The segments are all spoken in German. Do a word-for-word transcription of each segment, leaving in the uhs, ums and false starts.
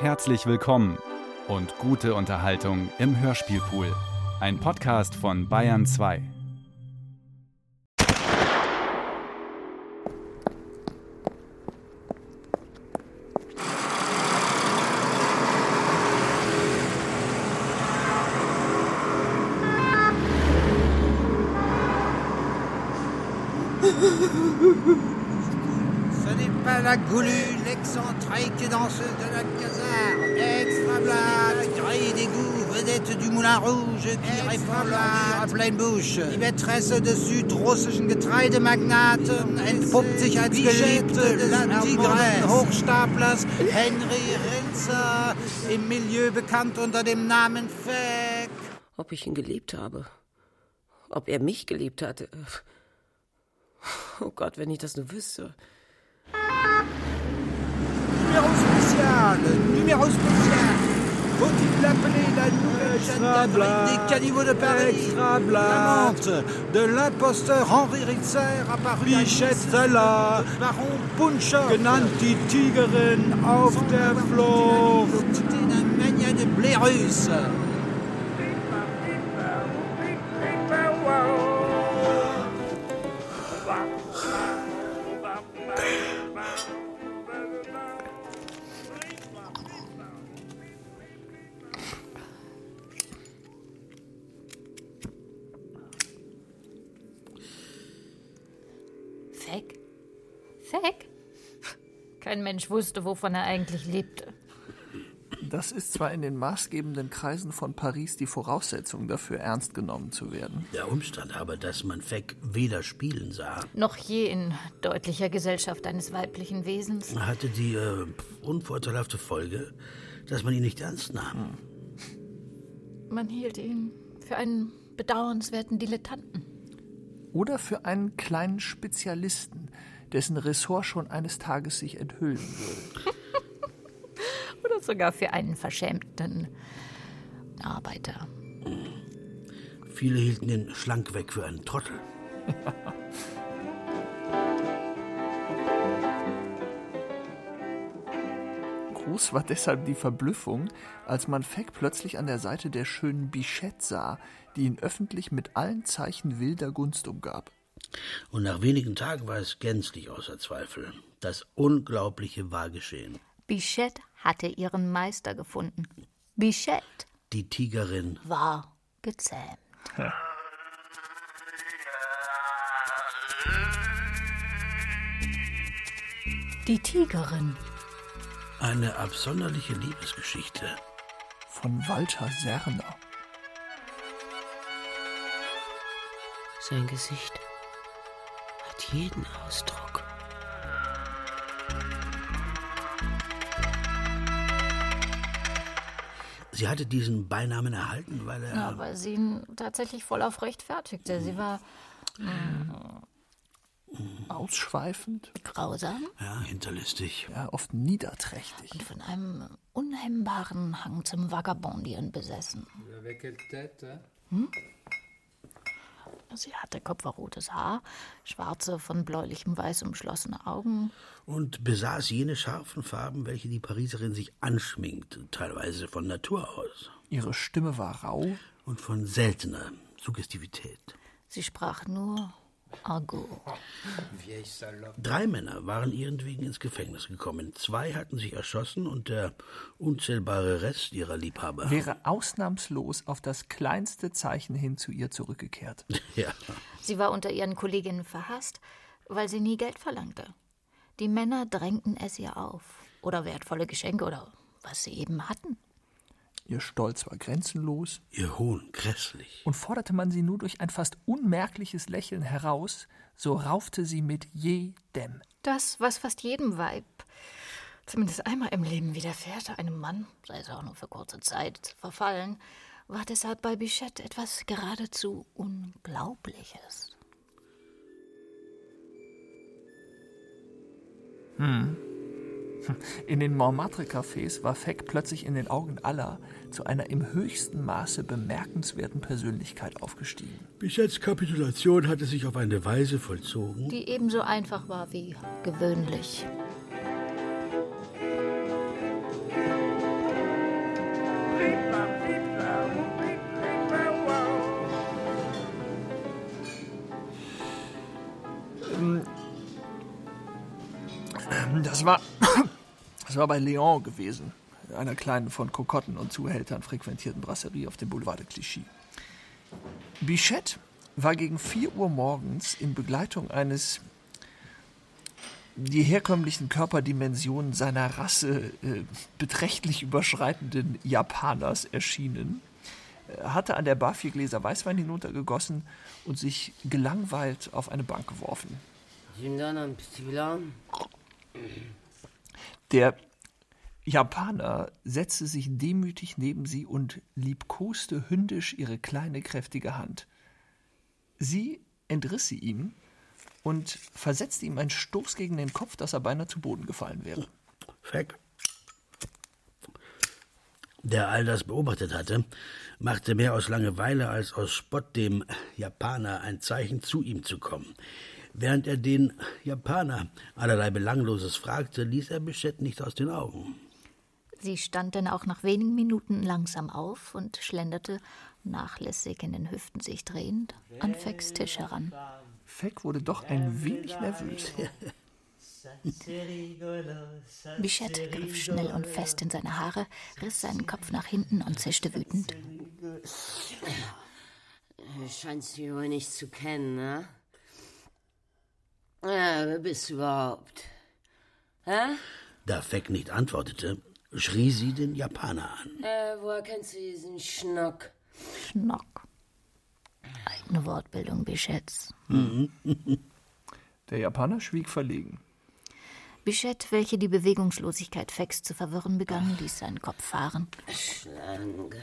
Herzlich willkommen und gute Unterhaltung im Hörspielpool. Ein Podcast von Bayern zwei. Ce n'est pas la goulue, l'excentrique danseuse de la caserne, l'extra-blague, grille d'égout, vedette du Moulin Rouge, qui répand l'ordure à pleine Bouche, die Mätresse des südrussischen Getreidemagnaten, entpuppt sich als Geliebte des antigrellen Hochstaplers Henry Rinzer, im Milieu bekannt unter dem Namen Fäck. Ob ich ihn geliebt habe, ob er mich geliebt hatte... Oh Gott, wenn ich das nur wüsste. Numéro spécial, numéro spécial. Faut-il l'appeler la nouvelle Jeanne d'Avril des caniveaux de Paris? L'amante de l'imposteur Henri Rilser apparu Bichette la Baron Punschow, genannt die Tigerin auf der Flucht. Ein Mania de Blérus. Kein Mensch wusste, wovon er eigentlich lebte. Das ist zwar in den maßgebenden Kreisen von Paris die Voraussetzung dafür, ernst genommen zu werden. Der Umstand aber, dass man Fäck weder spielen sah... noch je in deutlicher Gesellschaft eines weiblichen Wesens... hatte die äh, unvorteilhafte Folge, dass man ihn nicht ernst nahm. Man hielt ihn für einen bedauernswerten Dilettanten. Oder für einen kleinen Spezialisten, dessen Ressort schon eines Tages sich enthüllen würde. Oder sogar für einen verschämten Arbeiter. Viele hielten ihn schlank weg für einen Trottel. Groß war deshalb die Verblüffung, als man Fäck plötzlich an der Seite der schönen Bichette sah, die ihn öffentlich mit allen Zeichen wilder Gunst umgab. Und nach wenigen Tagen war es gänzlich außer Zweifel. Das Unglaubliche war geschehen. Bichette hatte ihren Meister gefunden. Bichette, die Tigerin, war gezähmt. Ja. Die Tigerin. Eine absonderliche Liebesgeschichte. Von Walter Serner. Sein Gesicht hat jeden Ausdruck. Sie hatte diesen Beinamen erhalten, weil er... Ja, aber sie ihn tatsächlich voll auf rechtfertigte. Sie war... Mh, ausschweifend. Grausam. Ja, hinterlistig. Ja, oft niederträchtig. Und von einem unhemmbaren Hang zum Vagabondieren besessen. Hm? Sie hatte kupferrotes Haar, schwarze, von bläulichem Weiß umschlossene Augen. Und besaß jene scharfen Farben, welche die Pariserin sich anschminkt, teilweise von Natur aus. Ihre Stimme war rau. Und von seltener Suggestivität. Sie sprach nur Argot. Drei Männer waren ihretwegen ins Gefängnis gekommen. Zwei hatten sich erschossen und der unzählbare Rest ihrer Liebhaber wäre ausnahmslos auf das kleinste Zeichen hin zu ihr zurückgekehrt. Ja. Sie war unter ihren Kolleginnen verhasst, weil sie nie Geld verlangte. Die Männer drängten es ihr auf. Oder wertvolle Geschenke oder was sie eben hatten. Ihr Stolz war grenzenlos, ihr Hohn grässlich. Und forderte man sie nur durch ein fast unmerkliches Lächeln heraus, so raufte sie mit jedem. Das, was fast jedem Weib zumindest einmal im Leben widerfährt, einem Mann, sei es auch nur für kurze Zeit, verfallen, war deshalb bei Bichette etwas geradezu Unglaubliches. Hm. In den Montmartre-Cafés war Fäck plötzlich in den Augen aller zu einer im höchsten Maße bemerkenswerten Persönlichkeit aufgestiegen. Bichettes Kapitulation hatte sich auf eine Weise vollzogen, die ebenso einfach war wie gewöhnlich. Das war, das war bei Leon gewesen, einer kleinen von Kokotten und Zuhältern frequentierten Brasserie auf dem Boulevard de Clichy. Bichette war gegen vier Uhr morgens in Begleitung eines die herkömmlichen Körperdimensionen seiner Rasse äh, beträchtlich überschreitenden Japaners erschienen, hatte an der Bar vier Gläser Weißwein hinuntergegossen und sich gelangweilt auf eine Bank geworfen. Der Japaner setzte sich demütig neben sie und liebkoste hündisch ihre kleine, kräftige Hand. Sie entriss sie ihm und versetzte ihm einen Stoß gegen den Kopf, dass er beinahe zu Boden gefallen wäre. Fäck, der all das beobachtet hatte, machte mehr aus Langeweile als aus Spott dem Japaner ein Zeichen, zu ihm zu kommen. Während er den Japaner allerlei Belangloses fragte, ließ er Bichette nicht aus den Augen. Sie stand dann auch nach wenigen Minuten langsam auf und schlenderte, nachlässig in den Hüften sich drehend, an Fecks Tisch heran. Fäck wurde doch ein wenig nervös. Bichette griff schnell und fest in seine Haare, riss seinen Kopf nach hinten und zischte wütend. Scheinst du wohl nicht zu kennen, ne? Ja, wer bist du überhaupt? Hä? Da Fäck nicht antwortete, schrie sie den Japaner an. Äh, woher kennst du diesen Schnock? Schnock. Eigene Wortbildung, Bichettes. Mhm. Der Japaner schwieg verlegen. Bichette, welche die Bewegungslosigkeit Fecks zu verwirren begann, ließ seinen Kopf fahren. Schlank.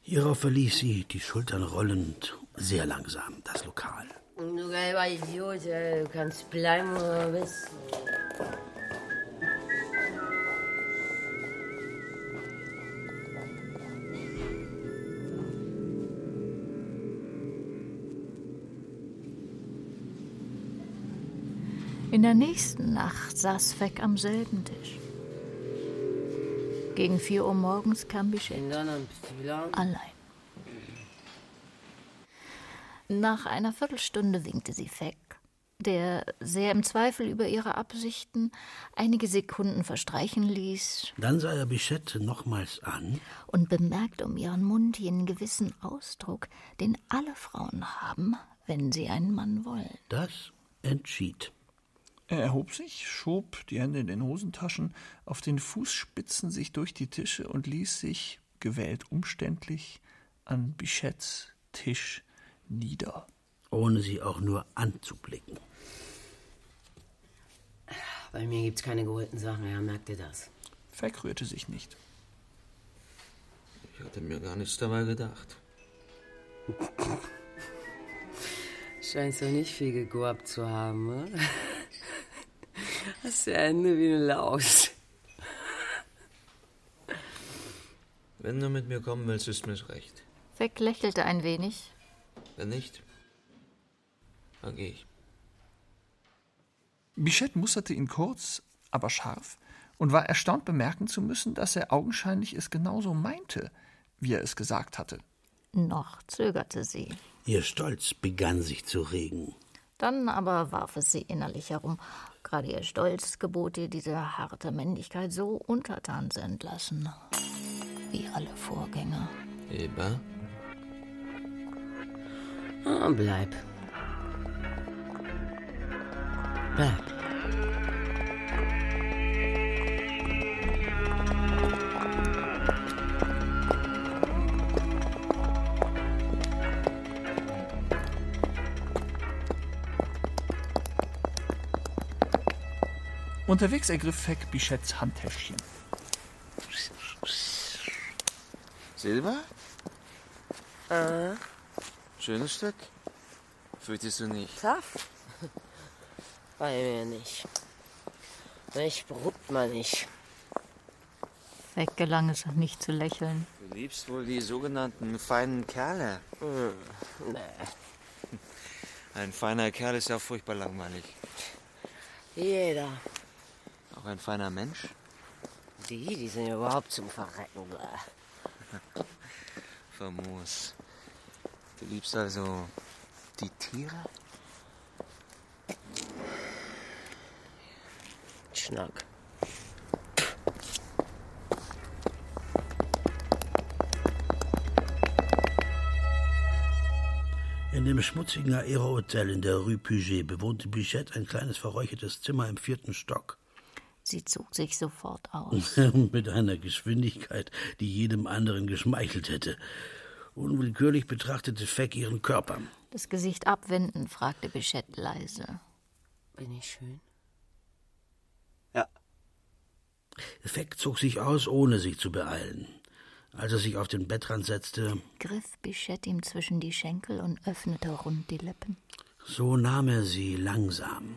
Hierauf verließ sie, die Schultern rollend, sehr langsam das Lokal. Du gelber Idiot, du kannst bleiben, wo du bist. In der nächsten Nacht saß Fäck am selben Tisch. Gegen vier Uhr morgens kam Bichette, allein. Nach einer Viertelstunde winkte sie Fäck, der, sehr im Zweifel über ihre Absichten, einige Sekunden verstreichen ließ. Dann sah er Bichette nochmals an und bemerkte um ihren Mund jenen gewissen Ausdruck, den alle Frauen haben, wenn sie einen Mann wollen. Das entschied. Er erhob sich, schob die Hände in den Hosentaschen, auf den Fußspitzen sich durch die Tische und ließ sich, gewählt umständlich, an Bichettes Tisch nieder. Ohne sie auch nur anzublicken. Bei mir gibt's keine geholten Sachen, ja, merkt ihr das? Fäck rührte sich nicht. Ich hatte mir gar nichts dabei gedacht. Scheinst du nicht viel gegurbt zu haben, oder? Hast du Hände wie eine Laus. Wenn du mit mir kommen willst, ist mir's recht. Fäck lächelte ein wenig. Wenn nicht, dann gehe ich. Bichette musterte ihn kurz, aber scharf und war erstaunt bemerken zu müssen, dass er augenscheinlich es genauso meinte, wie er es gesagt hatte. Noch zögerte sie. Ihr Stolz begann sich zu regen. Dann aber warf es sie innerlich herum. Gerade ihr Stolz gebot ihr, diese harte Männlichkeit so untertan zu entlassen. Wie alle Vorgänger. Eva? Oh, bleib. Bleib. Unterwegs ergriff Fäck Bichettes Handtäschchen. Silber? Äh. Schönes Stück. Fühltest du nicht? Taff? Bei mir nicht. Ich beruht mal nicht. Fäck gelang es auch nicht zu lächeln. Du liebst wohl die sogenannten feinen Kerle. Hm. Nee. Ein feiner Kerl ist ja furchtbar langweilig. Jeder. Auch ein feiner Mensch? Die, die sind ja überhaupt zum Verrecken. Famos. Du liebst also die Tiere? Schnack. dem schmutzigen Aero-Hotel in der Rue Puget bewohnte Bichette ein kleines verräuchertes Zimmer im vierten Stock. Sie zog sich sofort aus. Mit einer Geschwindigkeit, die jedem anderen geschmeichelt hätte. Unwillkürlich betrachtete Fäck ihren Körper. Das Gesicht abwenden, fragte Bichette leise. Bin ich schön? Ja. Fäck zog sich aus, ohne sich zu beeilen. Als er sich auf den Bettrand setzte, griff Bichette ihm zwischen die Schenkel und öffnete rund die Lippen. So nahm er sie langsam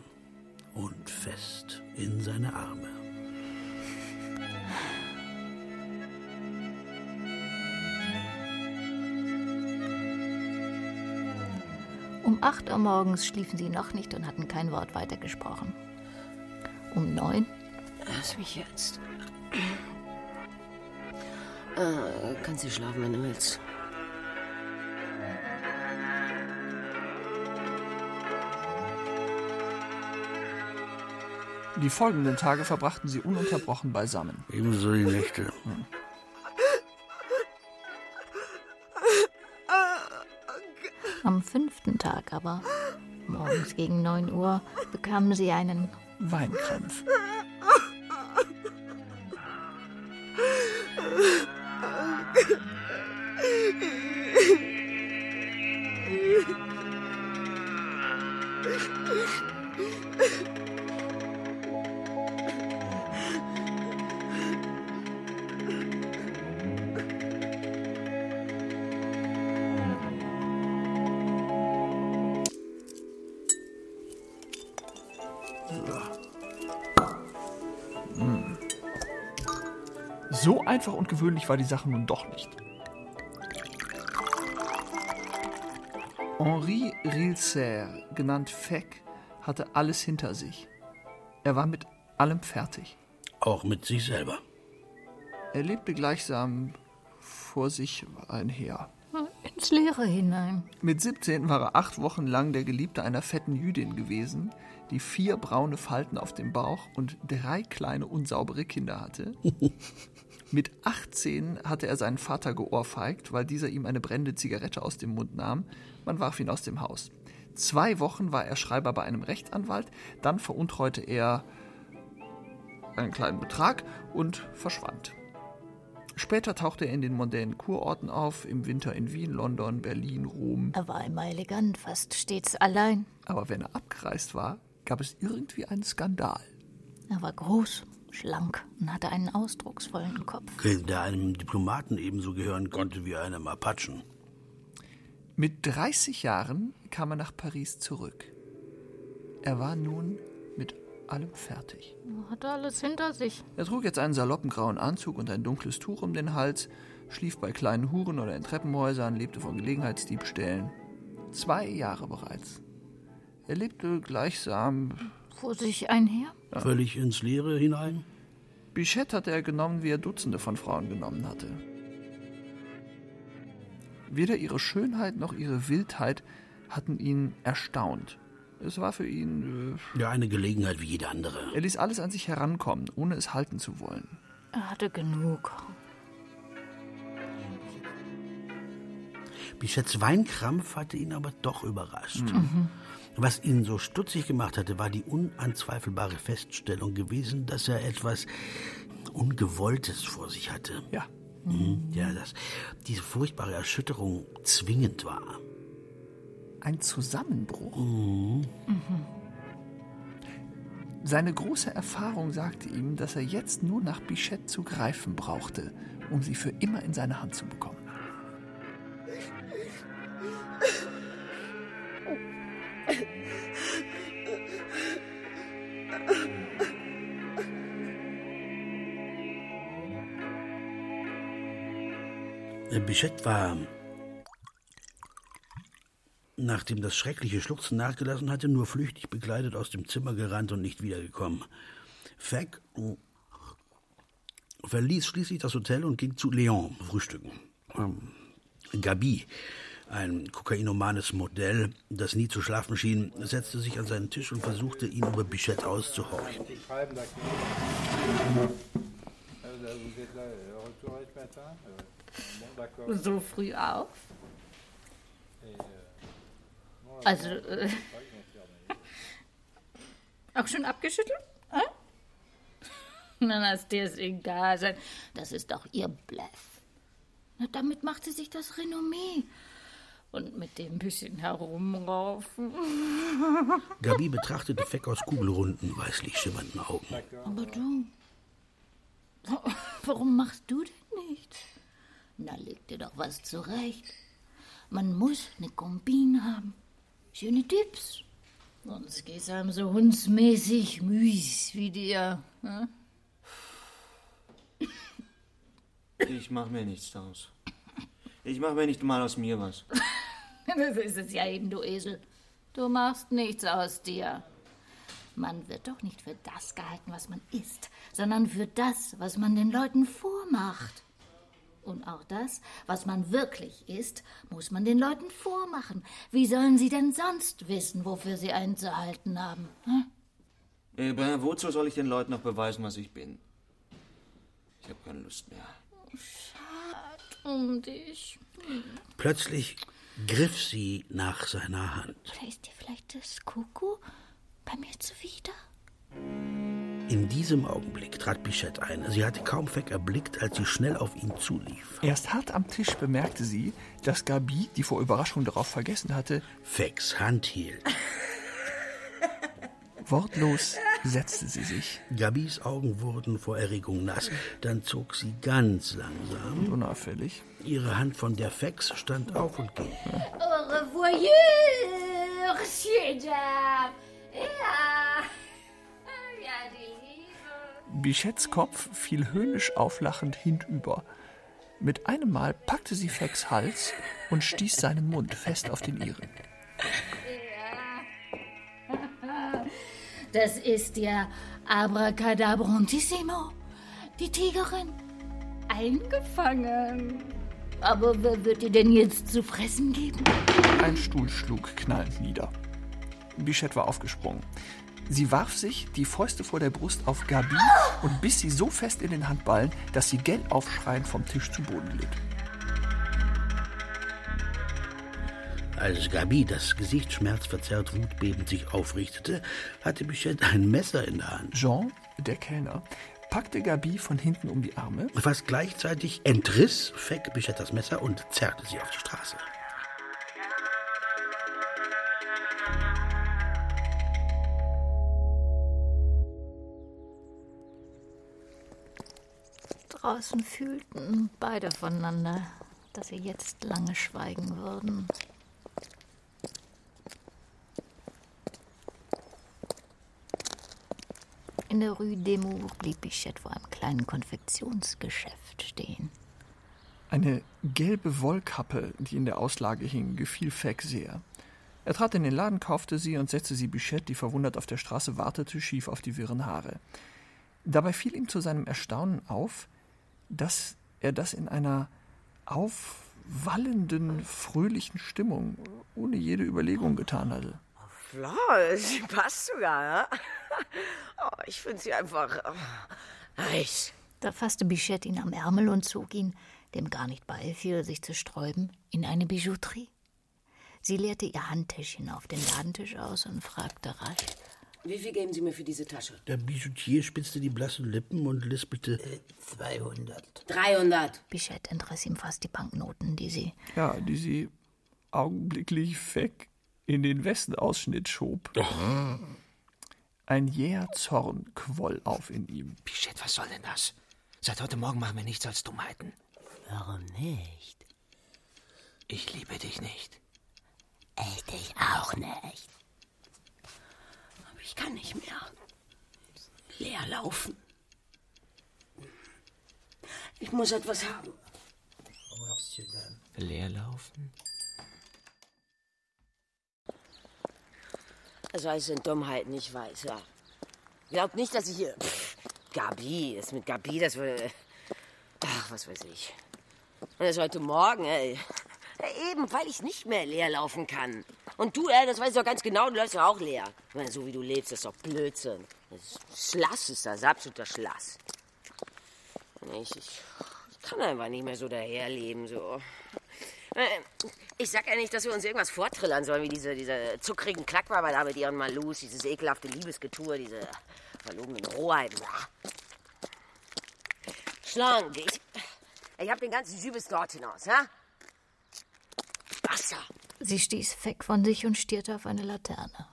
und fest in seine Arme. Um acht Uhr morgens schliefen sie noch nicht und hatten kein Wort weitergesprochen. Um neun. Lass mich jetzt. Äh, kannst du schlafen, wenn du willst. Die folgenden Tage verbrachten sie ununterbrochen beisammen. Ebenso die Nächte. Hm. Am fünften Tag aber, morgens gegen neun Uhr, bekamen sie einen Weinkrampf. So einfach und gewöhnlich war die Sache nun doch nicht. Henri Rilser, genannt Fäck, hatte alles hinter sich. Er war mit allem fertig. Auch mit sich selber. Er lebte gleichsam vor sich einher. Ins Leere hinein. Mit siebzehn war er acht Wochen lang der Geliebte einer fetten Jüdin gewesen, die vier braune Falten auf dem Bauch und drei kleine unsaubere Kinder hatte. Mit achtzehn hatte er seinen Vater geohrfeigt, weil dieser ihm eine brennende Zigarette aus dem Mund nahm. Man warf ihn aus dem Haus. Zwei Wochen war er Schreiber bei einem Rechtsanwalt, dann veruntreute er einen kleinen Betrag und verschwand. Später tauchte er in den mondänen Kurorten auf, im Winter in Wien, London, Berlin, Rom. Er war immer elegant, fast stets allein. Aber wenn er abgereist war, gab es irgendwie einen Skandal. Er war groß, schlank und hatte einen ausdrucksvollen Kopf, der einem Diplomaten ebenso gehören konnte wie einem Apachen. Mit dreißig Jahren kam er nach Paris zurück. Er war nun mit allem fertig. Er hatte alles hinter sich. Er trug jetzt einen saloppen grauen Anzug und ein dunkles Tuch um den Hals, schlief bei kleinen Huren oder in Treppenhäusern, lebte von Gelegenheitsdiebstählen. Zwei Jahre bereits. Er lebte gleichsam vor sich einher. Ja. Völlig ins Leere hinein. Bichette hatte er genommen, wie er Dutzende von Frauen genommen hatte. Weder ihre Schönheit noch ihre Wildheit hatten ihn erstaunt. Es war für ihn Äh, ja, eine Gelegenheit wie jede andere. Er ließ alles an sich herankommen, ohne es halten zu wollen. Er hatte genug. Bichettes Weinkrampf hatte ihn aber doch überrascht. Mhm. Was ihn so stutzig gemacht hatte, war die unanzweifelbare Feststellung gewesen, dass er etwas Ungewolltes vor sich hatte. Ja. Mhm. Ja, dass diese furchtbare Erschütterung zwingend war. Ein Zusammenbruch. Mhm. Mhm. Seine große Erfahrung sagte ihm, dass er jetzt nur nach Bichette zu greifen brauchte, um sie für immer in seine Hand zu bekommen. Bichette war, nachdem das schreckliche Schluchzen nachgelassen hatte, nur flüchtig bekleidet aus dem Zimmer gerannt und nicht wiedergekommen. Fäck verließ schließlich das Hotel und ging zu Leon frühstücken. Gabi, ein kokainomanes Modell, das nie zu schlafen schien, setzte sich an seinen Tisch und versuchte, ihn über Bichette auszuhorchen. So früh auf? Also, äh, auch schon abgeschüttelt? Äh? Dann ist dir es egal. Das ist doch ihr Bluff. Na, damit macht sie sich das Renommee. Und mit dem bisschen herumraufen. Gabi betrachtete Fäck aus kugelrunden, weißlich schimmernden Augen. Aber du, warum machst du denn nichts? Na, leg dir doch was zurecht. Man muss eine Kombine haben. Schöne Tipps. Sonst geht's einem so hundsmäßig müß wie dir. Hm? Ich mach mir nichts daraus. Ich mach mir nicht mal aus mir was. Das ist es ja eben, du Esel. Du machst nichts aus dir. Man wird doch nicht für das gehalten, was man ist, sondern für das, was man den Leuten vormacht. Und auch das, was man wirklich ist, muss man den Leuten vormachen. Wie sollen sie denn sonst wissen, wofür sie einen zu halten haben? Hm? Eben, wozu soll ich den Leuten noch beweisen, was ich bin? Ich habe keine Lust mehr. Schad um dich. Plötzlich griff sie nach seiner Hand. Oder ist dir vielleicht das Kuckuck bei mir zuwider? In diesem Augenblick trat Bichette ein. Sie hatte kaum Fäck erblickt, als sie schnell auf ihn zulief. Erst hart am Tisch bemerkte sie, dass Gabi, die vor Überraschung darauf vergessen hatte, Fäcks Hand hielt. Wortlos setzte sie sich. Gabis Augen wurden vor Erregung nass. Dann zog sie ganz langsam, unauffällig, ihre Hand von der Fäcks, stand auf und ging. Au revoir, Chedab. Ja. Ja, die Liebe. Bichettes Kopf fiel höhnisch auflachend hinüber. Mit einem Mal packte sie Fäcks Hals und stieß seinen Mund fest auf den ihren. Das ist ja Abracadabrantissimo, die Tigerin, eingefangen. Aber wer wird ihr denn jetzt zu fressen geben? Ein Stuhl schlug knallend nieder. Bichette war aufgesprungen. Sie warf sich die Fäuste vor der Brust auf Gabi oh! und biss sie so fest in den Handballen, dass sie gell aufschreiend vom Tisch zu Boden glitt. Als Gabi, das Gesicht schmerzverzerrt, wutbebend sich aufrichtete, hatte Bichette ein Messer in der Hand. Jean, der Kellner, packte Gabi von hinten um die Arme. Fast gleichzeitig entriss Fäck Bichette das Messer und zerrte sie auf die Straße. Draußen fühlten beide voneinander, dass sie jetzt lange schweigen würden. In der Rue des Murs blieb Bichette vor einem kleinen Konfektionsgeschäft stehen. Eine gelbe Wollkappe, die in der Auslage hing, gefiel Fäck sehr. Er trat in den Laden, kaufte sie und setzte sie Bichette, die verwundert auf der Straße wartete, schief auf die wirren Haare. Dabei fiel ihm zu seinem Erstaunen auf, dass er das in einer aufwallenden, fröhlichen Stimmung ohne jede Überlegung getan hatte. Klar, sie passt sogar, ja? Oh, ich finde sie einfach oh, heiß. Da fasste Bichette ihn am Ärmel und zog ihn, dem gar nicht beifiel, sich zu sträuben, in eine Bijouterie. Sie leerte ihr Handtäschchen auf den Ladentisch aus und fragte rasch: Wie viel geben Sie mir für diese Tasche? Der Bijoutier spitzte die blassen Lippen und lispelte: Äh, zweihundert. dreihundert. Bichette entriss ihm fast die Banknoten, die sie... Ja, die sie augenblicklich Fäck in den Westenausschnitt schob. Oh. Ein jäher Zorn quoll auf in ihm. Bichette, was soll denn das? Seit heute Morgen machen wir nichts als Dummheiten. Warum nicht? Ich liebe dich nicht. Ich dich auch nicht. Aber ich kann nicht mehr. Leer laufen. Ich muss etwas haben. Leer laufen? Also es sind Dummheiten, ich weiß, ja. Glaubt nicht, dass ich hier... Pff, Gabi, das mit Gabi, das würde... Ach, was weiß ich. Und das heute Morgen, ey. Eben, weil ich nicht mehr leer laufen kann. Und du, ey, das weiß ich doch ganz genau, du läufst ja auch leer. Ich meine, so wie du lebst, das ist doch Blödsinn. Das ist Schlass, ist das, absoluter Schlass. Ich, ich, ich kann einfach nicht mehr so daherleben, so... Ich sag ja nicht, dass wir uns irgendwas vortrillern sollen, wie diese, diese zuckrigen Klackwaber da mit ihren Malus, dieses ekelhafte Liebesgetue, diese verlogenen Rohheiten. Schlank, ich, ich hab den ganzen Sübes dort hinaus, ha? Wasser! Sie stieß Fäck von sich und stierte auf eine Laterne.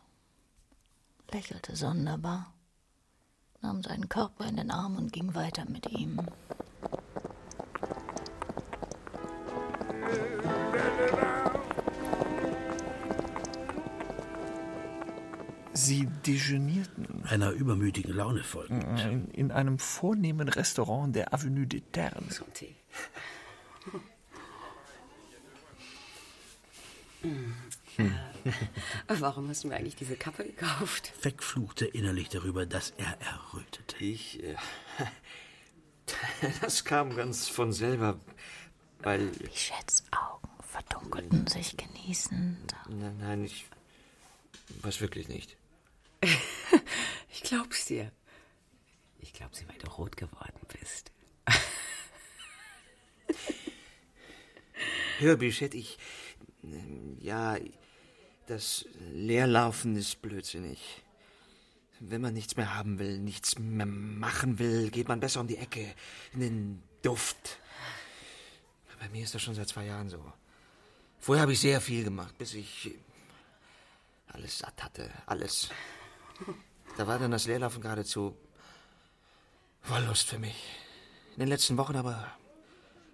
Lächelte sonderbar, nahm seinen Körper in den Arm und ging weiter mit ihm. Sie dejeunierten, einer übermütigen Laune folgend, in, in einem vornehmen Restaurant der Avenue des Ternes. Zum Tee. Hm. Warum hast du mir eigentlich diese Kappe gekauft? Fäck fluchte innerlich darüber, dass er errötete. Ich, äh, das kam ganz von selber, weil... Bichettes Augen verdunkelten sich genießend. Nein, nein, ich weiß wirklich nicht. Ich glaub's dir. Ich glaub's dir, weil du rot geworden bist. Hör, Bichette, ich... Ja, das Leerlaufen ist blödsinnig. Wenn man nichts mehr haben will, nichts mehr machen will, geht man besser um die Ecke, in den Duft. Bei mir ist das schon seit zwei Jahren so. Vorher habe ich sehr viel gemacht, bis ich alles satt hatte, alles. Da war dann das Leerlaufen geradezu Wollust für mich. In den letzten Wochen aber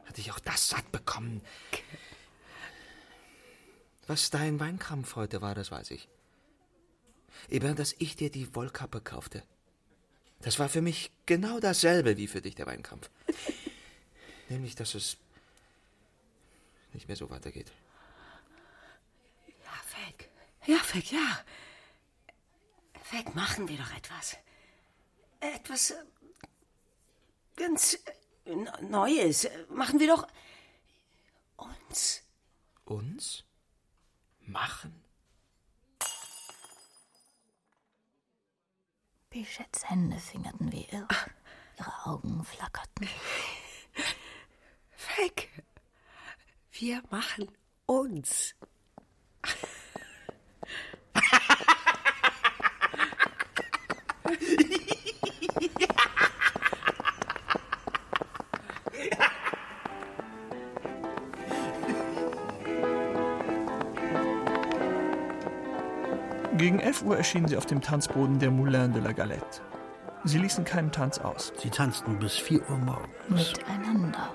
hatte ich auch das satt bekommen. Was dein Weinkrampf heute war, das weiß ich. Eben, dass ich dir die Wollkappe kaufte. Das war für mich genau dasselbe wie für dich der Weinkrampf. Nämlich, dass es nicht mehr so weitergeht. Ja, Fäck. Ja, Fäck, ja. Fäck, machen wir doch etwas. Etwas ganz Neues. Machen wir doch uns. Uns? Machen? Bichettes Hände fingerten wie irre. Ihre Augen flackerten. Fäck! Wir machen uns. Gegen elf Uhr erschienen sie auf dem Tanzboden der Moulin de la Galette. Sie ließen keinen Tanz aus. Sie tanzten bis vier Uhr morgens. Miteinander.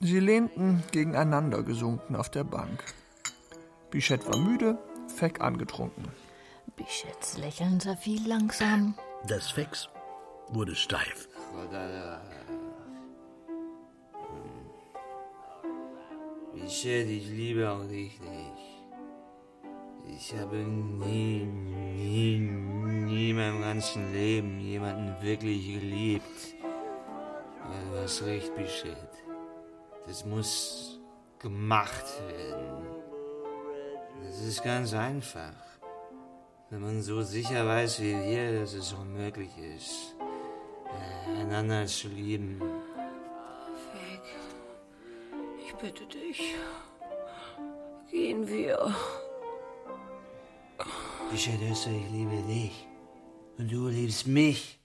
Sie lehnten gegeneinander gesunken auf der Bank. Bichette war müde, Fäck angetrunken. Bichettes Lächeln zerfiel langsam. Das Fäcks wurde steif. Bichette, ich liebe auch dich nicht. Ich habe nie, nie, nie in meinem ganzen Leben jemanden wirklich geliebt. Aber du hast recht, Bichette. Das muss gemacht werden. Das ist ganz einfach. Wenn man so sicher weiß wie wir, dass es unmöglich ist, einander zu lieben. Bitte dich. Gehen wir. Bichette, ich liebe dich. Und du liebst mich.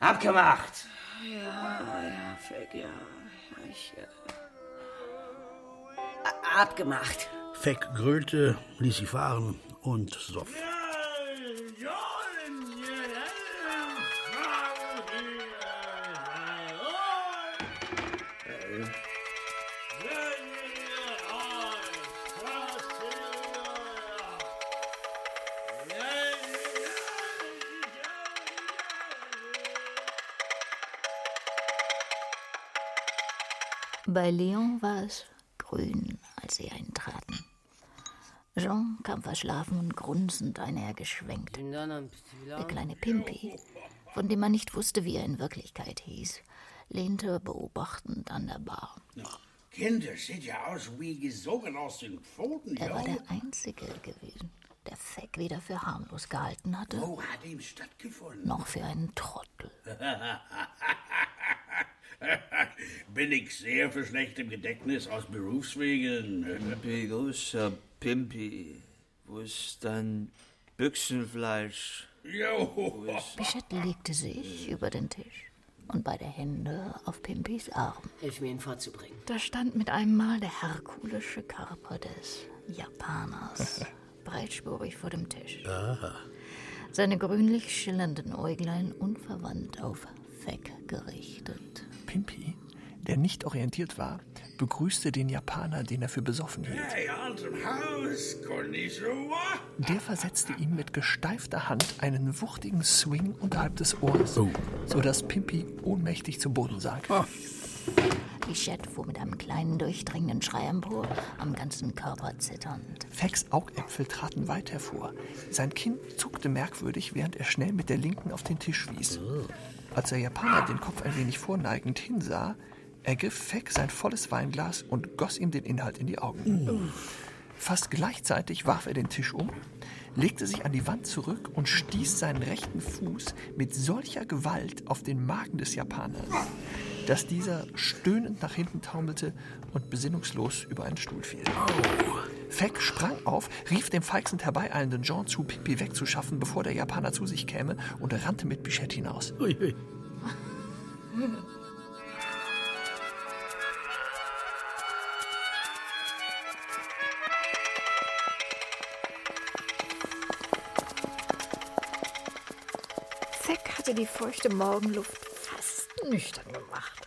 Abgemacht! Ja, ja, Fäck, ja. Ich, ja. Abgemacht. Fäck grölte, ließ sie fahren und soff. Bei Leon war es grün, als sie eintraten. Jean kam verschlafen und grunzend einhergeschwenkt. Der kleine Pimpi, von dem man nicht wusste, wie er in Wirklichkeit hieß, lehnte beobachtend an der Bar. Kinder, sieht ja aus wie gesogen aus den Pfoten. Er war der Einzige gewesen, der Fäck Fäck weder für harmlos gehalten hatte, oh, hat ihm stattgefunden, noch für einen Trottel. Bin ich sehr für schlechtem Gedächtnis aus Berufswegen. Pimpi, großer Pimpi, wo ist dein Büchsenfleisch? Jo. Bichette legte sich über den Tisch und beide Hände auf Pimpis Arm. Hilf mir, ihn vorzubringen. Da stand mit einem Mal der herkulische Körper des Japaners breitspurig vor dem Tisch. Aha. Seine grünlich schillernden Äuglein unverwandt auf Fäck gerichtet. Pimpi, der nicht orientiert war, begrüßte den Japaner, den er für besoffen hielt. Hey, altem Haus, Konnichiwa. Der versetzte ihm mit gesteifter Hand einen wuchtigen Swing unterhalb des Ohres, oh. sodass Pimpi ohnmächtig zu Boden sank. Oh. Bichette fuhr mit einem kleinen, durchdringenden Schrei empor, am ganzen Körper zitternd. Fecks Augäpfel traten weit hervor. Sein Kinn zuckte merkwürdig, während er schnell mit der linken auf den Tisch wies. Als der Japaner den Kopf ein wenig vorneigend hinsah, ergriff Fäck sein volles Weinglas und goss ihm den Inhalt in die Augen. Uh. Fast gleichzeitig warf er den Tisch um, legte sich an die Wand zurück und stieß seinen rechten Fuß mit solcher Gewalt auf den Magen des Japaners, dass dieser stöhnend nach hinten taumelte und besinnungslos über einen Stuhl fiel. Fäck sprang auf, rief dem feixend herbeieilenden Jean zu, Pimpi wegzuschaffen, bevor der Japaner zu sich käme, und rannte mit Bichette hinaus. Ui, ui. Fäck hatte die feuchte Morgenluft fast nüchtern gemacht.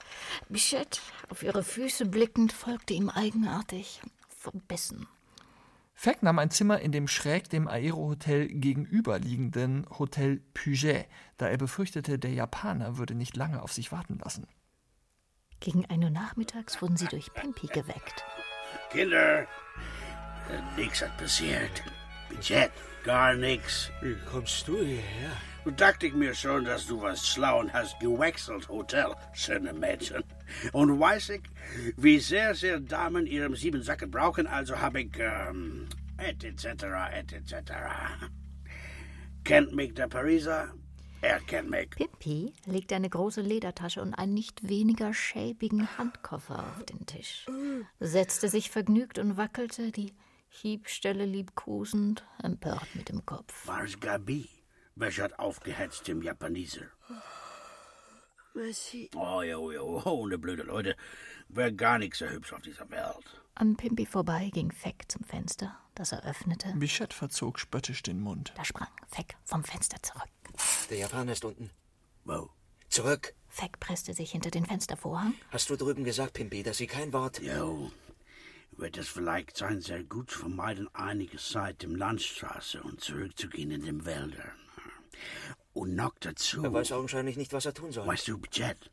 Bichette, auf ihre Füße blickend, folgte ihm eigenartig verbissen. Fäck nahm ein Zimmer in dem schräg dem Aero-Hotel gegenüberliegenden Hotel Puget, da er befürchtete, der Japaner würde nicht lange auf sich warten lassen. Gegen ein Uhr nachmittags wurden sie durch Pimpi geweckt. Kinder, nichts hat passiert. Bichette, gar nichts. Wie kommst du hierher? Du dachte ich mir schon, dass du was schlau und hast gewechselt, Hotel, schöne Mädchen. Und weiß ich, wie sehr, sehr Damen ihren Siebensacken brauchen, also habe ich, ähm, et cetera, et cetera. Kennt mich der Pariser? Er kennt mich. Pimpi legte eine große Ledertasche und einen nicht weniger schäbigen Handkoffer auf den Tisch, setzte sich vergnügt und wackelte die Hiebstelle liebkosend, empört mit dem Kopf. War's Gabi? Bechert aufgehetzt im Japaneser. Merci. Oh, jo, jo, ohne blöde Leute. Wär gar nichts so hübsch auf dieser Welt. An Pimpi vorbei ging Fäck zum Fenster, das er öffnete. Bichette verzog spöttisch den Mund. Da sprang Fäck vom Fenster zurück. Der Japaner ist unten. Wo? Zurück. Fäck presste sich hinter den Fenstervorhang. Hast du drüben gesagt, Pimpi, dass sie kein Wort... Jo, wird es vielleicht sein, sehr gut vermeiden, einige Zeit im Landstraße und zurückzugehen in den Wäldern. Und noch dazu... Er weiß augenscheinlich nicht, was er tun soll. Weißt du, Bichette,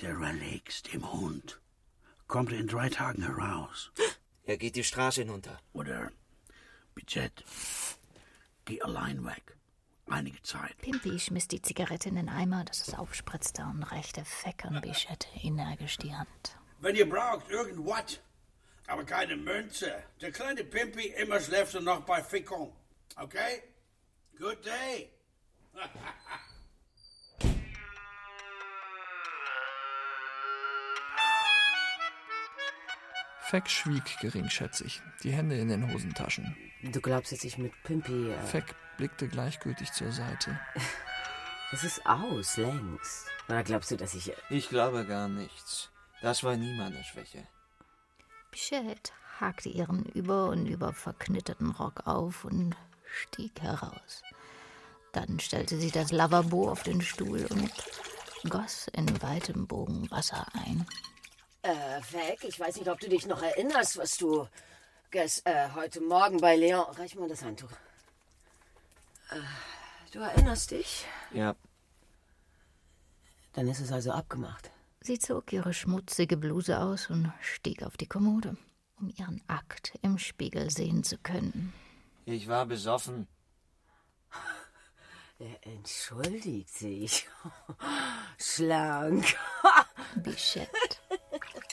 der Ralix, dem Hund, kommt in drei Tagen heraus. Er geht die Straße hinunter. Oder, Bichette, geh allein weg. Einige Zeit. Pimpi schmiss die Zigarette in den Eimer, dass es aufspritzte, und reichte Fäck an Bichette energisch die Hand. Wenn ihr braucht, irgendwas, aber keine Münze. Der kleine Pimpi immer schläft er noch bei Ficon. Okay? Good day. Fäck schwieg geringschätzig, die Hände in den Hosentaschen. Du glaubst jetzt, ich mit Pimpi... Äh Fäck blickte gleichgültig zur Seite. Das ist aus, längst. Oder glaubst du, dass ich... Ich glaube gar nichts. Das war nie meine Schwäche. Bichette hakte ihren über und über verknitterten Rock auf und stieg heraus. Dann stellte sie das Lavabo auf den Stuhl und goss in weitem Bogen Wasser ein. Äh, Fäck, ich weiß nicht, ob du dich noch erinnerst, was du gest, äh, heute Morgen bei Leon... Reich mal das Handtuch. Äh, du erinnerst dich? Ja. Dann ist es also abgemacht. Sie zog ihre schmutzige Bluse aus und stieg auf die Kommode, um ihren Akt im Spiegel sehen zu können. Ich war besoffen. Er entschuldigt sich. Schlank. Bichette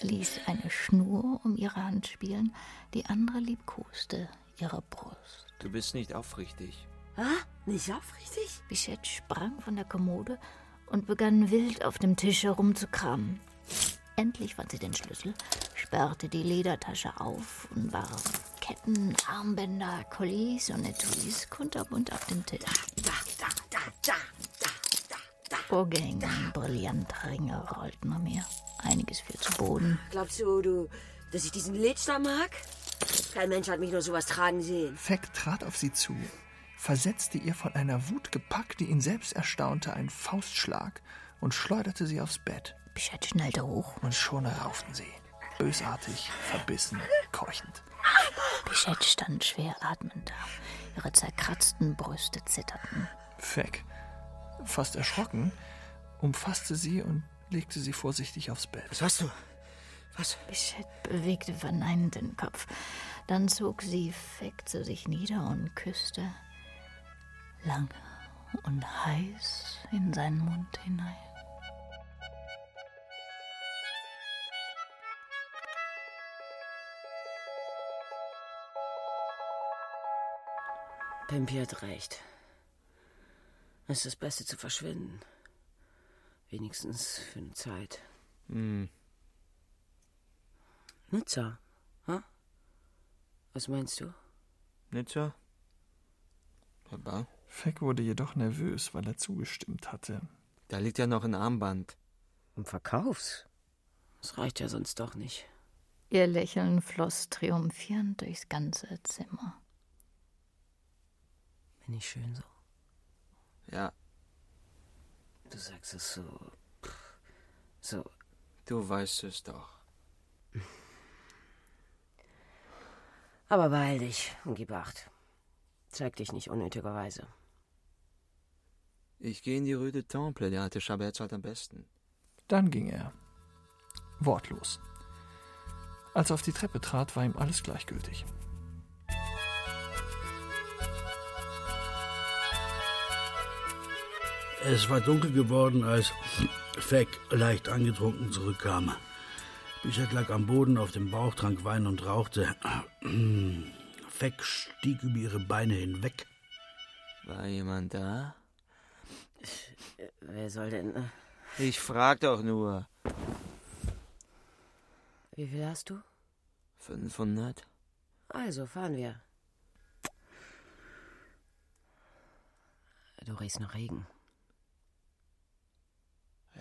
ließ eine Schnur um ihre Hand spielen, die andere liebkoste ihre Brust. Du bist nicht aufrichtig. Ah, nicht aufrichtig? Bichette sprang von der Kommode und begann wild auf dem Tisch herumzukramen. Endlich fand sie den Schlüssel, sperrte die Ledertasche auf und warf Ketten, Armbänder, Colliers und Etuis kunterbunt auf den Tisch. Da, da, da, da, da, da, da, da. Ohrgehänge und Brillantringe rollten um ihr. Einiges fiel zu Boden. Glaubst du, du, dass ich diesen Ledstamm mag? Kein Mensch hat mich nur sowas tragen sehen. Fäck trat auf sie zu, versetzte ihr von einer Wut gepackt, die ihn selbst erstaunte, einen Faustschlag und schleuderte sie aufs Bett. Bichette schnellte hoch. Und schon rauften sie, bösartig, verbissen, keuchend. Bichette stand schwer atmend da. Ihre zerkratzten Brüste zitterten. Fäck, fast erschrocken, umfasste sie und legte sie vorsichtig aufs Bett. Was hast du? Was? Bichette bewegte verneinend den Kopf. Dann zog sie Fäck zu sich nieder und küsste lang und heiß in seinen Mund hinein. Pimpi hat recht. Es ist das Beste zu verschwinden. Wenigstens für eine Zeit. Hm. Nizza, ha? Huh? Was meinst du? Nizza? Papa? Fäck wurde jedoch nervös, weil er zugestimmt hatte. Da liegt ja noch ein Armband. Und verkauf's? Das reicht ja sonst doch nicht. Ihr Lächeln floss triumphierend durchs ganze Zimmer. Bin ich schön so? Ja. Du sagst es so... so... Du weißt es doch. Aber beeil dich und gib Acht. Zeig dich nicht unnötigerweise. Ich gehe in die Rue des Temple, der alte Schaberz hat am besten. Dann ging er. Wortlos. Als er auf die Treppe trat, war ihm alles gleichgültig. Es war dunkel geworden, als Fäck leicht angetrunken zurückkam. Bichette lag am Boden, auf dem Bauch, trank Wein und rauchte. Fäck stieg über ihre Beine hinweg. War jemand da? Wer soll denn? Ich frag doch nur. Wie viel hast du? fünfhundert. Also, fahren wir. Du riechst nach Regen.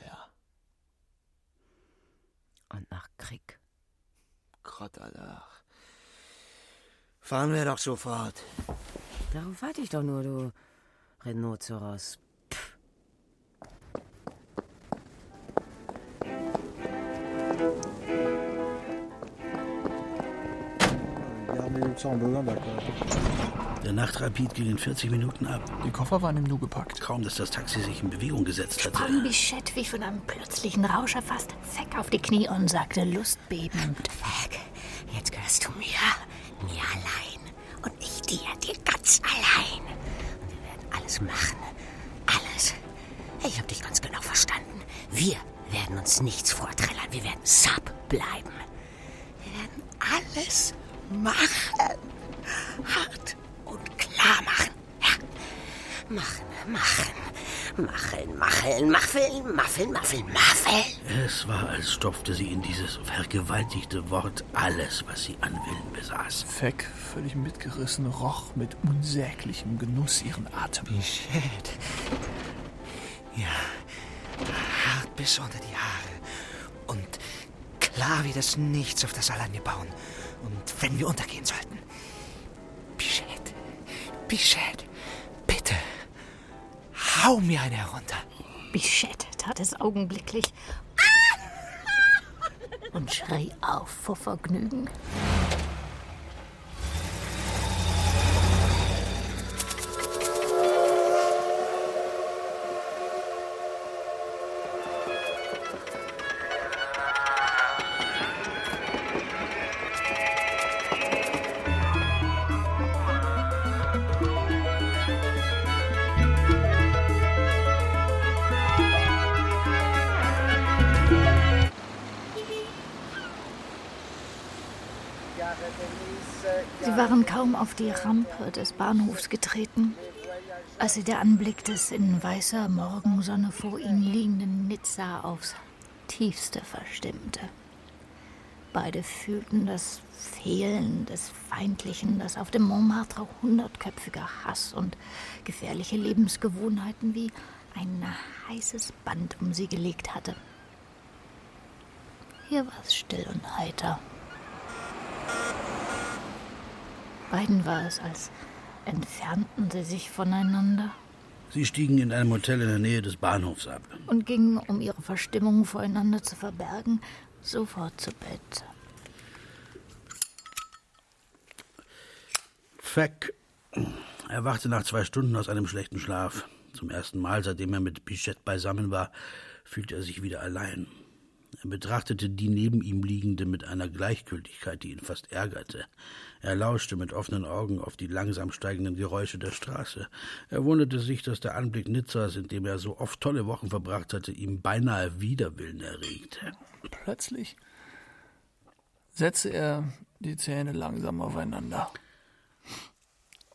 Ja. Und nach Krieg. Grottalach. Fahren wir doch sofort. Darauf warte ich doch nur, du Rhinoceros. Pff. Der Nachtrapid ging in vierzig Minuten ab. Die Koffer waren im Nu gepackt. Kaum, dass das Taxi sich in Bewegung gesetzt hatte. Sprang Bichette wie von einem plötzlichen Rausch erfasst, Fäck auf die Knie und sagte lustbebend: Fäck, jetzt gehörst du mir, mir allein. Und ich dir, dir ganz allein. Und wir werden alles machen, alles. Ich hab dich ganz genau verstanden. Wir werden uns nichts vorträllern, wir werden sub bleiben. Wir werden alles machen, hart und klar machen, ja. Machen, machen, machen, machen, maffeln, maffeln, maffeln, maffeln. Es war, als stopfte sie in dieses vergewaltigte Wort alles, was sie an Willen besaß. Fäck, völlig mitgerissen, roch mit unsäglichem Genuss ihren Atem. Bichette. Ja, hart bis unter die Haare und klar wie das Nichts, auf das allein wir bauen. Und wenn wir untergehen sollten. Bichette, Bichette, bitte, hau mir eine herunter. Bichette tat es augenblicklich und schrie auf vor Vergnügen. waren kaum auf die Rampe des Bahnhofs getreten, als sie der Anblick des in weißer Morgensonne vor ihnen liegenden Nizza aufs Tiefste verstimmte. Beide fühlten das Fehlen des Feindlichen, das auf dem Montmartre hundertköpfiger Hass und gefährliche Lebensgewohnheiten wie ein heißes Band um sie gelegt hatte. Hier war es still und heiter. Beiden war es, als entfernten sie sich voneinander. Sie stiegen in einem Hotel in der Nähe des Bahnhofs ab. Und gingen, um ihre Verstimmung voreinander zu verbergen, sofort zu Bett. Fäck erwachte nach zwei Stunden aus einem schlechten Schlaf. Zum ersten Mal, seitdem er mit Bichette beisammen war, fühlte er sich wieder allein. Er betrachtete die neben ihm liegende mit einer Gleichgültigkeit, die ihn fast ärgerte. Er lauschte mit offenen Augen auf die langsam steigenden Geräusche der Straße. Er wunderte sich, dass der Anblick Nizzas, in dem er so oft tolle Wochen verbracht hatte, ihm beinahe Widerwillen erregte. Plötzlich setzte er die Zähne langsam aufeinander.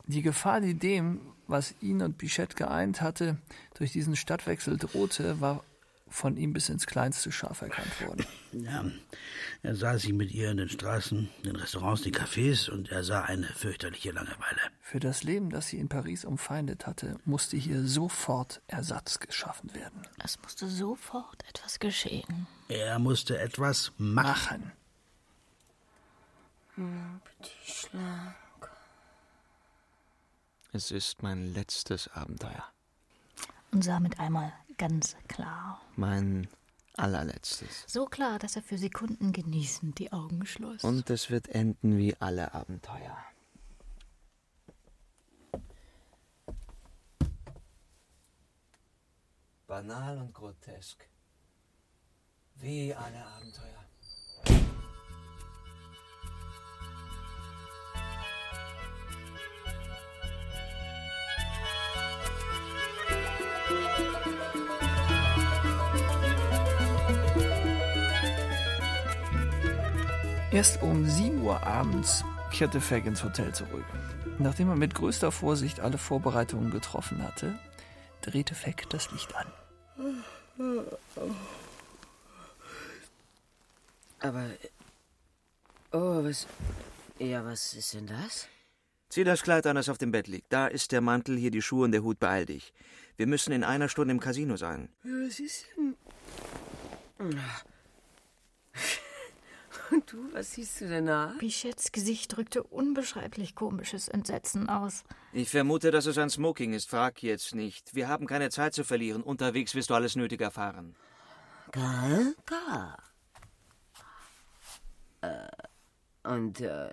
Die Gefahr, die dem, was ihn und Bichette geeint hatte, durch diesen Stadtwechsel drohte, war von ihm bis ins kleinste scharf erkannt worden. Ja, er sah sie mit ihr in den Straßen, den Restaurants, den Cafés und er sah eine fürchterliche Langeweile. Für das Leben, das sie in Paris umfeindet hatte, musste hier sofort Ersatz geschaffen werden. Es musste sofort etwas geschehen. Er musste etwas machen. Es ist mein letztes Abenteuer. Und sah mit einmal ganz klar. Mein allerletztes. So klar, dass er für Sekunden genießend die Augen schloss. Und es wird enden wie alle Abenteuer. Banal und grotesk. Wie alle Abenteuer. Erst um sieben Uhr abends kehrte Fäck ins Hotel zurück. Nachdem er mit größter Vorsicht alle Vorbereitungen getroffen hatte, drehte Fäck das Licht an. Aber, oh, was, ja, was ist denn das? Zieh das Kleid an, das auf dem Bett liegt. Da ist der Mantel, hier die Schuhe und der Hut, beeil dich. Wir müssen in einer Stunde im Casino sein. Was ist denn? Und du, was siehst du denn da? Bichettes Gesicht drückte unbeschreiblich komisches Entsetzen aus. Ich vermute, dass es ein Smoking ist. Frag jetzt nicht. Wir haben keine Zeit zu verlieren. Unterwegs wirst du alles Nötige erfahren. Gar, gar. Äh, und, äh,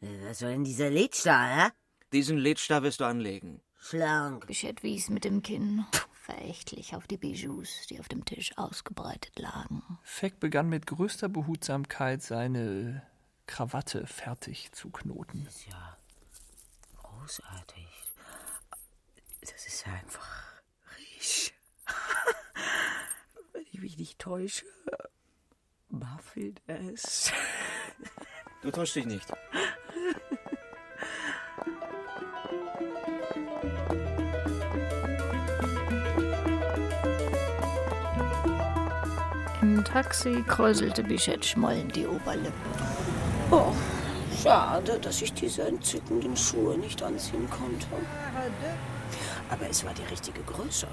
was soll denn dieser Lidstar, hä? Diesen Lidstar wirst du anlegen. Schlank. Bichette wies mit dem Kinn verächtlich auf die Bijoux, die auf dem Tisch ausgebreitet lagen. Fäck begann mit größter Behutsamkeit, seine Krawatte fertig zu knoten. Das ist ja großartig. Das ist ja einfach riech. Wenn ich mich nicht täusche, baffelt es. Du täuschst dich nicht. Im Taxi kräuselte Bichette schmollend die Oberlippe. Oh, schade, dass ich diese entzückenden Schuhe nicht anziehen konnte. Aber es war die richtige Größe.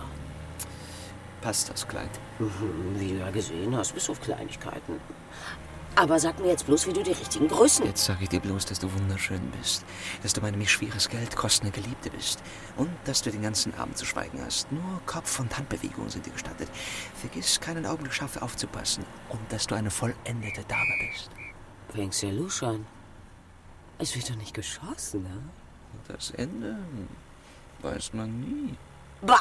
Passt das Kleid? Mhm, wie du ja gesehen hast, bis auf Kleinigkeiten. Aber sag mir jetzt bloß, wie du die richtigen Größen... Jetzt sag ich dir bloß, dass du wunderschön bist. Dass du meine mich schweres Geld kostende Geliebte bist. Und dass du den ganzen Abend zu schweigen hast. Nur Kopf- und Handbewegungen sind dir gestattet. Vergiss keinen Augenblick scharf aufzupassen. Und dass du eine vollendete Dame bist. Fängst ja los an. Es wird doch nicht geschossen, ne? Das Ende weiß man nie. Bah!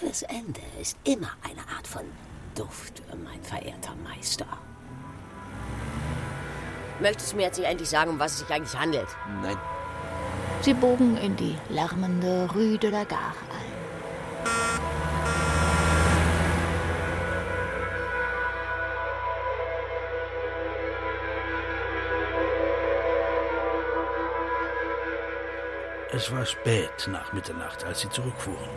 Das Ende ist immer eine Art von... Duft, mein verehrter Meister. Möchtest du mir jetzt nicht endlich sagen, um was es sich eigentlich handelt? Nein. Sie bogen in die lärmende Rue de la Gare ein. Es war spät nach Mitternacht, als sie zurückfuhren.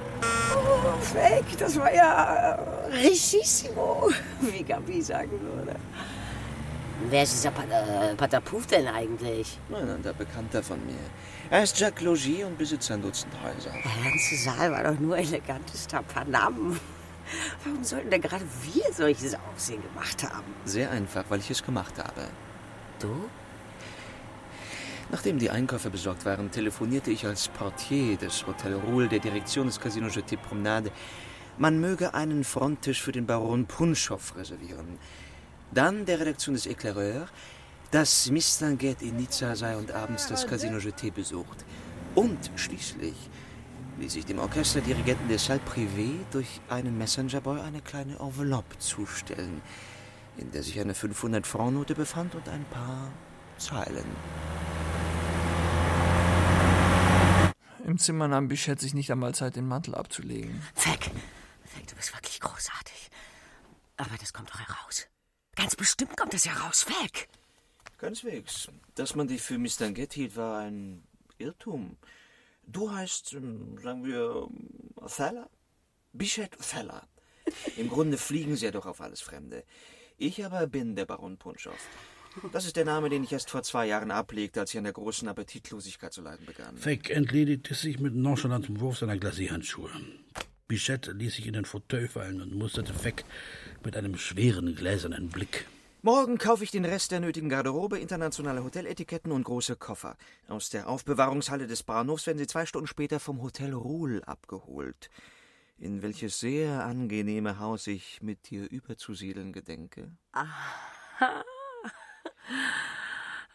Oh, Fäck, das war ja richissimo, wie Gabi sagen würde. Wer ist dieser Pat- äh, Patapouf denn eigentlich? Nein, ein Bekannter von mir. Er ist Jacques Logier und besitzt ein Dutzend Häuser. Der ganze Saal war doch nur elegantes Tapanam. Warum sollten denn gerade wir solches Aufsehen gemacht haben? Sehr einfach, weil ich es gemacht habe. Du? Nachdem die Einkäufe besorgt waren, telefonierte ich als Portier des Hotel Ruhl der Direktion des Casino Jeté Promenade. Man möge einen Fronttisch für den Baron Punschow reservieren. Dann der Redaktion des Éclaireur, dass Miss Tanguette in Nizza sei und abends das Casino Jeté besucht. Und schließlich ließ ich dem Orchesterdirigenten der Salle Privée durch einen Messengerboy eine kleine Enveloppe zustellen, in der sich eine fünfhundert-Franc-Note befand und ein paar Zeilen. Im Zimmer nahm Bichette sich nicht einmal Zeit, den Mantel abzulegen. Fäck, Fäck, du bist wirklich großartig. Aber das kommt doch heraus. Ganz bestimmt kommt das heraus, Fäck. Keineswegs. Dass man dich für Miss Tanguette hielt, war ein Irrtum. Du heißt, sagen wir, Othella? Bichette Othella. Im Grunde fliegen sie ja doch auf alles Fremde. Ich aber bin der Baron Punschow. Das ist der Name, den ich erst vor zwei Jahren ablegte, als ich an der großen Appetitlosigkeit zu leiden begann. Fäck entledigte sich mit nonchalantem Wurf seiner Glacé-Handschuhe. Bichette ließ sich in den Fauteuil fallen und musterte Fäck mit einem schweren, gläsernen Blick. Morgen kaufe ich den Rest der nötigen Garderobe, internationale Hoteletiketten und große Koffer. Aus der Aufbewahrungshalle des Bahnhofs werden sie zwei Stunden später vom Hotel Ruhl abgeholt, in welches sehr angenehme Haus ich mit dir überzusiedeln gedenke. Aha.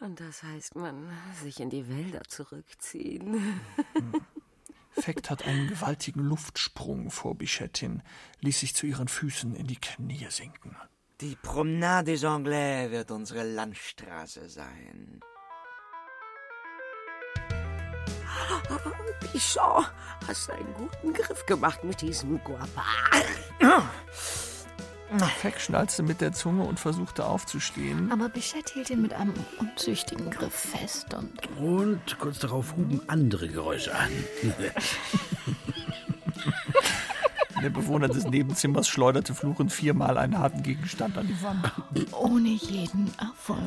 Und das heißt, man sich in die Wälder zurückziehen. Fäck hat einen gewaltigen Luftsprung vor Bichette hin, ließ sich zu ihren Füßen in die Knie sinken. Die Promenade des Anglais wird unsere Landstraße sein. Oh, Bichon, hast du einen guten Griff gemacht mit diesem Guapa. Fäck schnalzte mit der Zunge und versuchte aufzustehen. Aber Bichette hielt ihn mit einem unzüchtigen Griff fest und... Und kurz darauf huben andere Geräusche an. Der Bewohner des Nebenzimmers schleuderte fluchend viermal einen harten Gegenstand an die Wand. Ohne jeden Erfolg.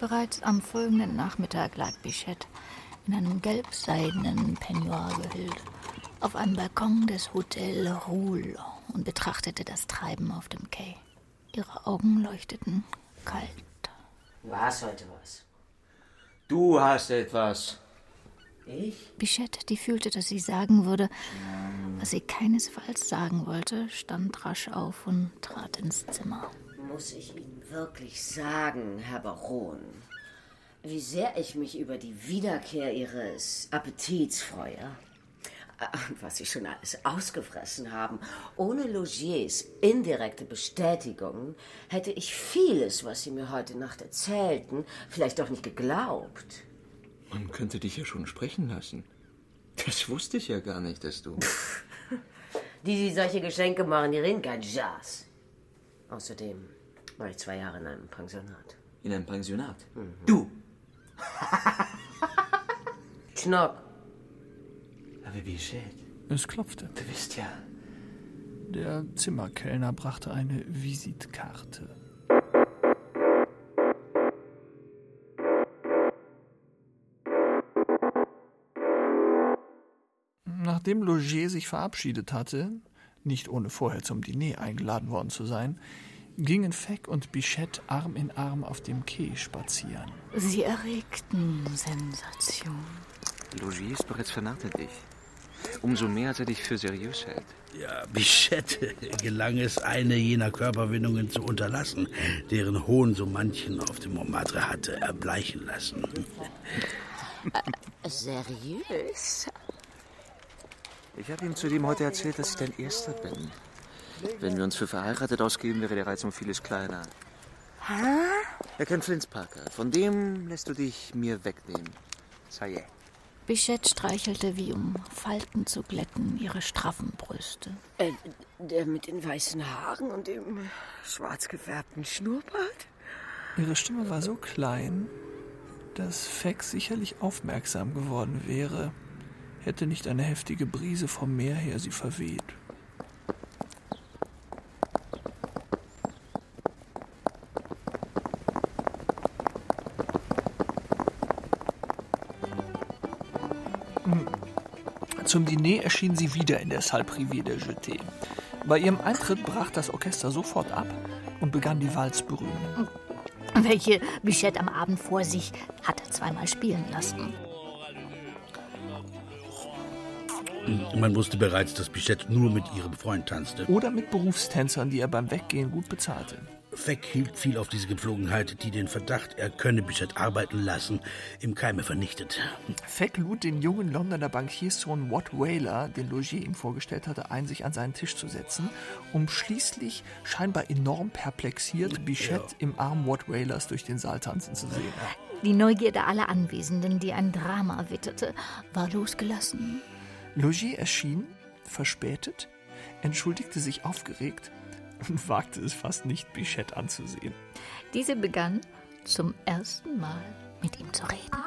Bereits am folgenden Nachmittag lag Bichette in einem gelbseidenen Peignoir gehüllt auf einem Balkon des Hotel Ruhl und betrachtete das Treiben auf dem Quai. Ihre Augen leuchteten kalt. Du hast heute was. Du hast etwas. Ich? Bichette, die fühlte, dass sie sagen würde, was sie keinesfalls sagen wollte, stand rasch auf und trat ins Zimmer. Muss ich Ihnen wirklich sagen, Herr Baron, wie sehr ich mich über die Wiederkehr Ihres Appetits freue. Und was Sie schon alles ausgefressen haben. Ohne Logiers indirekte Bestätigung hätte ich vieles, was Sie mir heute Nacht erzählten, vielleicht doch nicht geglaubt. Man könnte dich ja schon sprechen lassen. Das wusste ich ja gar nicht, dass du... die, die solche Geschenke machen, die reden kein Jazz. Außerdem war ich zwei Jahre in einem Pensionat. In einem Pensionat? Mhm. Du! Schnock! Aber wie schön. Es klopfte. Du bist ja... Der Zimmerkellner brachte eine Visitkarte. Nachdem Logier sich verabschiedet hatte, nicht ohne vorher zum Diner eingeladen worden zu sein, gingen Fäck und Bichette Arm in Arm auf dem Quai spazieren. Sie erregten Sensation. Logier ist bereits vernarrt in dich. Umso mehr, als er dich für seriös hält. Ja, Bichette gelang es, eine jener Körperwindungen zu unterlassen, deren Hohn so manchen auf dem Montmartre hatte erbleichen lassen. Seriös? Ich habe ihm zudem heute erzählt, dass ich dein Erster bin. Wenn wir uns für verheiratet ausgeben, wäre der Reiz um vieles kleiner. Hä? Er kennt Flints Parker. Von dem lässt du dich mir wegnehmen. Ça y est. Bichette streichelte, wie um Falten zu glätten, ihre straffen Brüste. Äh, der mit den weißen Haaren und dem schwarz gefärbten Schnurrbart? Ihre Stimme war so klein, dass Fäck sicherlich aufmerksam geworden wäre, hätte nicht eine heftige Brise vom Meer her sie verweht. Zum Diner erschien sie wieder in der Salle Privée der Jeté. Bei ihrem Eintritt brach das Orchester sofort ab und begann die Walzberühmung, welche Bichette am Abend vor sich hatte zweimal spielen lassen. Man wusste bereits, dass Bichette nur mit ihrem Freund tanzte. Oder mit Berufstänzern, die er beim Weggehen gut bezahlte. Fäck hielt viel auf diese Gepflogenheit, die den Verdacht, er könne Bichette arbeiten lassen, im Keime vernichtet. Fäck lud den jungen Londoner Bankierssohn Watt Whaler, den Logier ihm vorgestellt hatte, ein, sich an seinen Tisch zu setzen, um schließlich, scheinbar enorm perplexiert, Bichette ja. im Arm Watt Whalers durch den Saal tanzen zu sehen. Die Neugierde aller Anwesenden, die ein Drama witterte, war losgelassen. Logier erschien, verspätet, entschuldigte sich aufgeregt und wagte es fast nicht, Bichette anzusehen. Diese begann zum ersten Mal mit ihm zu reden,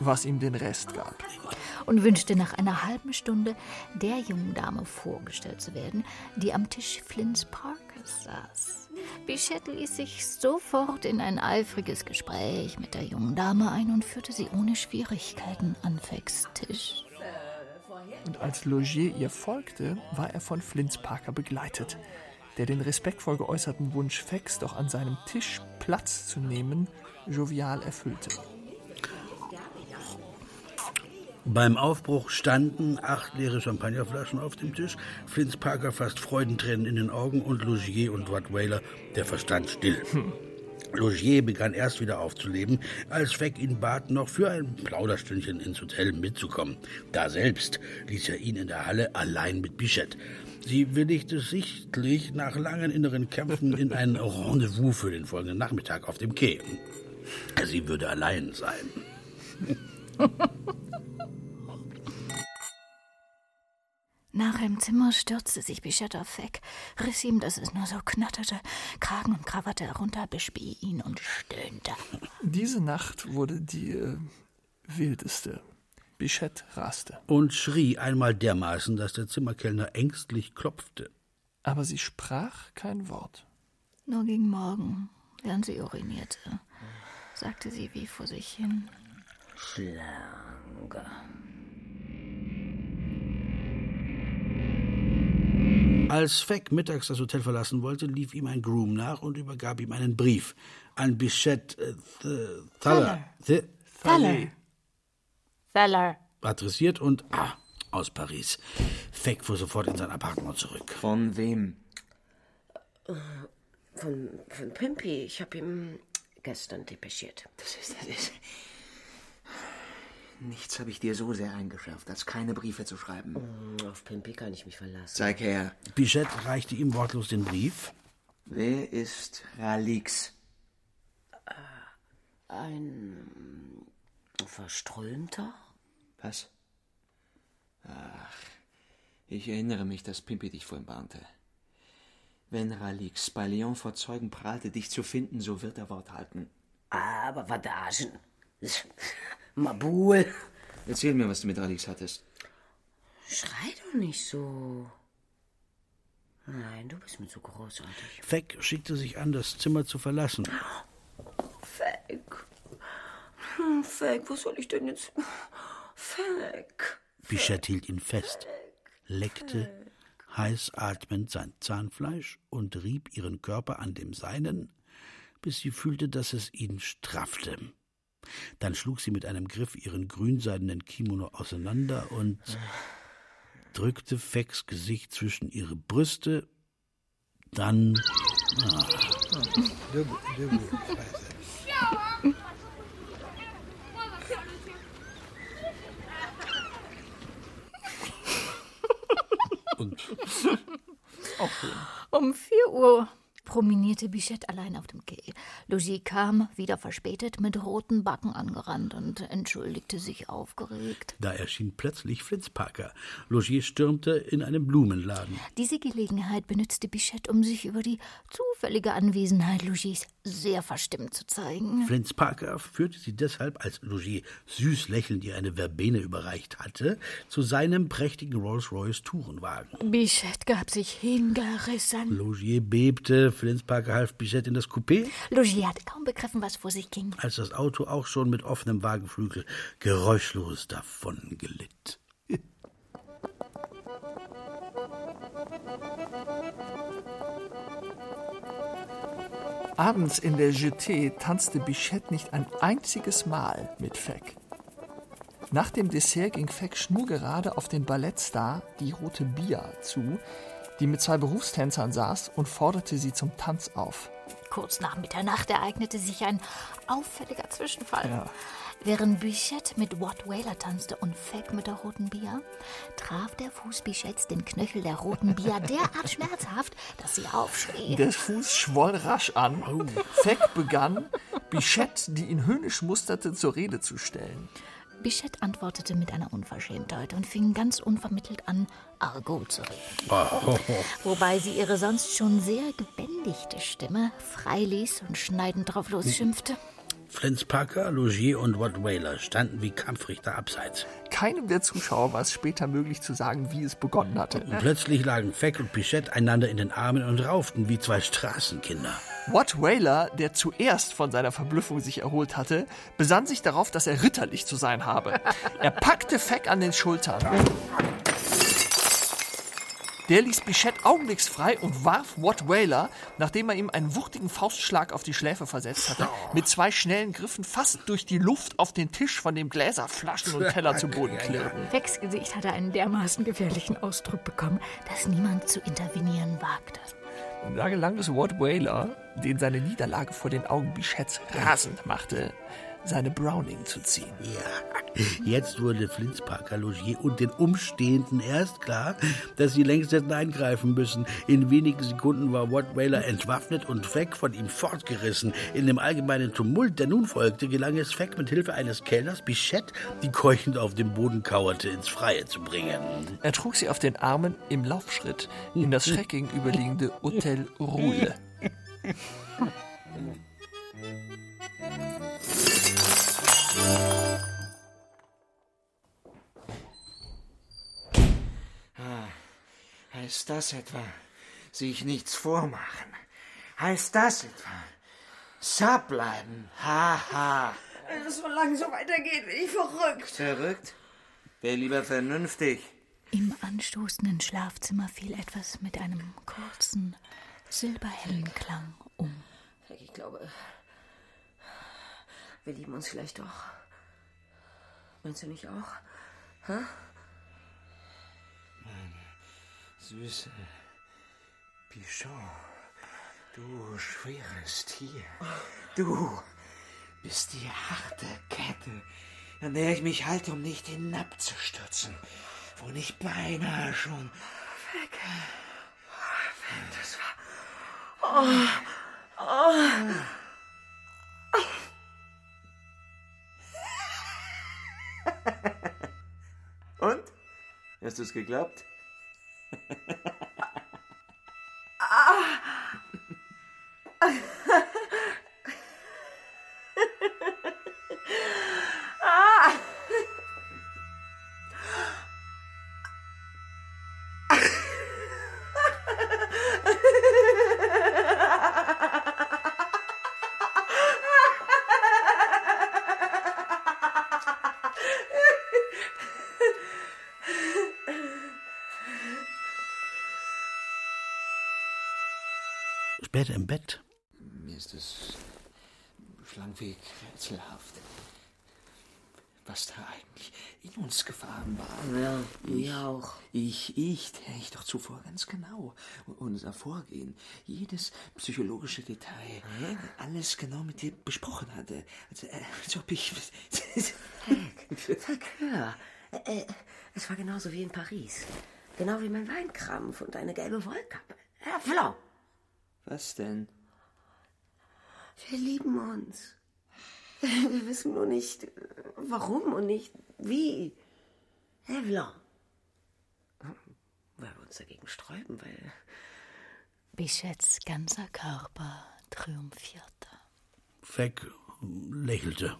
was ihm den Rest gab. Und wünschte nach einer halben Stunde, der jungen Dame vorgestellt zu werden, die am Tisch Flints Parkers saß. Bichette ließ sich sofort in ein eifriges Gespräch mit der jungen Dame ein und führte sie ohne Schwierigkeiten an Fecks Tisch. Und als Logier ihr folgte, war er von Flints Parker begleitet, der den respektvoll geäußerten Wunsch Fecks, doch an seinem Tisch Platz zu nehmen, jovial erfüllte. Beim Aufbruch standen acht leere Champagnerflaschen auf dem Tisch, Flints Parker fast Freudentränen in den Augen und Logier und Watt Whaler, der Verstand still. Hm. Logier begann erst wieder aufzuleben, als Fäck ihn bat, noch für ein Plauderstündchen ins Hotel mitzukommen. Da selbst ließ er ihn in der Halle allein mit Bichette. Sie willigte sichtlich nach langen inneren Kämpfen in ein Rendezvous für den folgenden Nachmittag auf dem Quai. Sie würde allein sein. Nach dem Zimmer stürzte sich Bichette auf Fäck, riss ihm, dass es nur so knatterte, Kragen und Krawatte herunter, bespie ihn und stöhnte. Diese Nacht wurde die äh, wildeste. Bichette raste. Und schrie einmal dermaßen, dass der Zimmerkellner ängstlich klopfte. Aber sie sprach kein Wort. Nur gegen Morgen, während sie urinierte, sagte sie wie vor sich hin: Schlange. Als Fäck mittags das Hotel verlassen wollte, lief ihm ein Groom nach und übergab ihm einen Brief an Bichette Thaler. Thaler. Thaler. Adressiert und ah, aus Paris. Fäck fuhr sofort in sein Appartement zurück. Von wem? Von, von Pimpi. Ich habe ihm gestern depeschiert. Das ist, das ist... Nichts habe ich dir so sehr eingeschärft, als keine Briefe zu schreiben. Mm, auf Pimpi kann ich mich verlassen. Zeig her. Bichette reichte ihm wortlos den Brief. Wer ist Ralix? Ein Verströmter? Was? Ach, ich erinnere mich, dass Pimpi dich vorhin warnte. Wenn Ralix bei Leon vor Zeugen prahlte, dich zu finden, so wird er Wort halten. Aber Vadagen... Mabul. Erzähl mir, was du mit Ralix hattest. Schrei doch nicht so. Nein, du bist mir zu großartig. Fäck schickte sich an, das Zimmer zu verlassen. Fäck. Fäck, was soll ich denn jetzt... Fäck. Bichette hielt ihn fest, leckte Fäck. heiß atmend sein Zahnfleisch und rieb ihren Körper an dem seinen, bis sie fühlte, dass es ihn straffte. Dann schlug sie mit einem Griff ihren grünseidenen Kimono auseinander und drückte Fecks Gesicht zwischen ihre Brüste. Dann... Ah. Und... Um vier Uhr promenierte Bichette allein auf dem Quai. Logier kam, wieder verspätet, mit roten Backen angerannt und entschuldigte sich aufgeregt. Da erschien plötzlich Flints Parker. Logier stürmte in einen Blumenladen. Diese Gelegenheit benutzte Bichette, um sich über die zufällige Anwesenheit Logiers sehr verstimmt zu zeigen. Flints Parker führte sie deshalb, als Logier süß lächelnd ihr eine Verbene überreicht hatte, zu seinem prächtigen Rolls-Royce-Tourenwagen. Bichette gab sich hingerissen. Logier bebte, Flints Parker half Bichette in das Coupé. Logier hatte kaum begriffen, was vor sich ging, als das Auto auch schon mit offenem Wagenflügel geräuschlos davon glitt. Abends in der Jeté tanzte Bichette nicht ein einziges Mal mit Fäck. Nach dem Dessert ging Fäck schnurgerade auf den Ballettstar, die Rote Bia, zu, die mit zwei Berufstänzern saß, und forderte sie zum Tanz auf. Kurz nach Mitternacht ereignete sich ein auffälliger Zwischenfall. Ja. Während Bichette mit Watt Whaler tanzte und Fäck mit der Roten Bia, traf der Fuß Bichettes den Knöchel der Roten Bia derart schmerzhaft, dass sie aufschrie. Der Fuß schwoll rasch an. Oh. Fäck begann, Bichette, die ihn höhnisch musterte, zur Rede zu stellen. Bichette antwortete mit einer Unverschämtheit und fing ganz unvermittelt an, Argot zu reden. Oh. Wobei sie ihre sonst schon sehr gebändigte Stimme freiließ und schneidend drauf losschimpfte. Flints Parker, Logier und Watt Whaler standen wie Kampfrichter abseits. Keinem der Zuschauer war es später möglich zu sagen, wie es begonnen hatte. Und plötzlich lagen Fäck und Bichette einander in den Armen und rauften wie zwei Straßenkinder. Watt Whaler, der zuerst von seiner Verblüffung sich erholt hatte, besann sich darauf, dass er ritterlich zu sein habe. Er packte Fäck an den Schultern. Der ließ Bichette augenblicksfrei und warf Watt Whaler, nachdem er ihm einen wuchtigen Faustschlag auf die Schläfe versetzt hatte, mit zwei schnellen Griffen fast durch die Luft auf den Tisch, von dem Gläser, Flaschen und Teller zu Boden klirrten. Fecks Gesicht hatte einen dermaßen gefährlichen Ausdruck bekommen, dass niemand zu intervenieren wagte. Tagelang ist Watt Whaler, den seine Niederlage vor den Augen Bichettes rasend machte, seine Browning zu ziehen. Ja, jetzt wurde Flints Parker, Logier und den Umstehenden erst klar, dass sie längst hätten eingreifen müssen. In wenigen Sekunden war Watt Whaler entwaffnet und Fäck von ihm fortgerissen. In dem allgemeinen Tumult, der nun folgte, gelang es Fäck mit Hilfe eines Kellners, Bichette, die keuchend auf dem Boden kauerte, ins Freie zu bringen. Er trug sie auf den Armen im Laufschritt in das schräg gegenüberliegende Hotel Ruhl. Ah, heißt das etwa, sich nichts vormachen? Heißt das etwa, satt bleiben? Haha. Solange so weitergeht, bin ich verrückt. Verrückt? Wär lieber vernünftig. Im anstoßenden Schlafzimmer fiel etwas mit einem kurzen, silberhellen Klang um. Ich glaube, wir lieben uns vielleicht doch. Meinst du nicht auch? Hä? Meine süße Pichon, du schweres Tier. Du bist die harte Kette, an der ich mich halte, um nicht hinabzustürzen, wo ich beinahe schon... Fäck. Fäck, das war... Oh, oh... Und? Hast du es geglaubt? Später im Bett. Mir ist es schlangweg rätselhaft, was da eigentlich in uns gefahren war. Ja, ich auch. Ich, ich, der ich doch zuvor ganz genau. Unser Vorgehen, jedes psychologische Detail, ja, alles genau mit dir besprochen hatte. Also, als ob ich... Fäck, hör. Es war genauso wie in Paris. Genau wie mein Weinkrampf und eine gelbe Wollkappe. Ja, Flau. Was denn? Wir lieben uns. Wir wissen nur nicht, warum und nicht wie. Evelyn. Weil wir uns dagegen sträuben, weil... Bichettes ganzer Körper triumphierte. Fäck lächelte.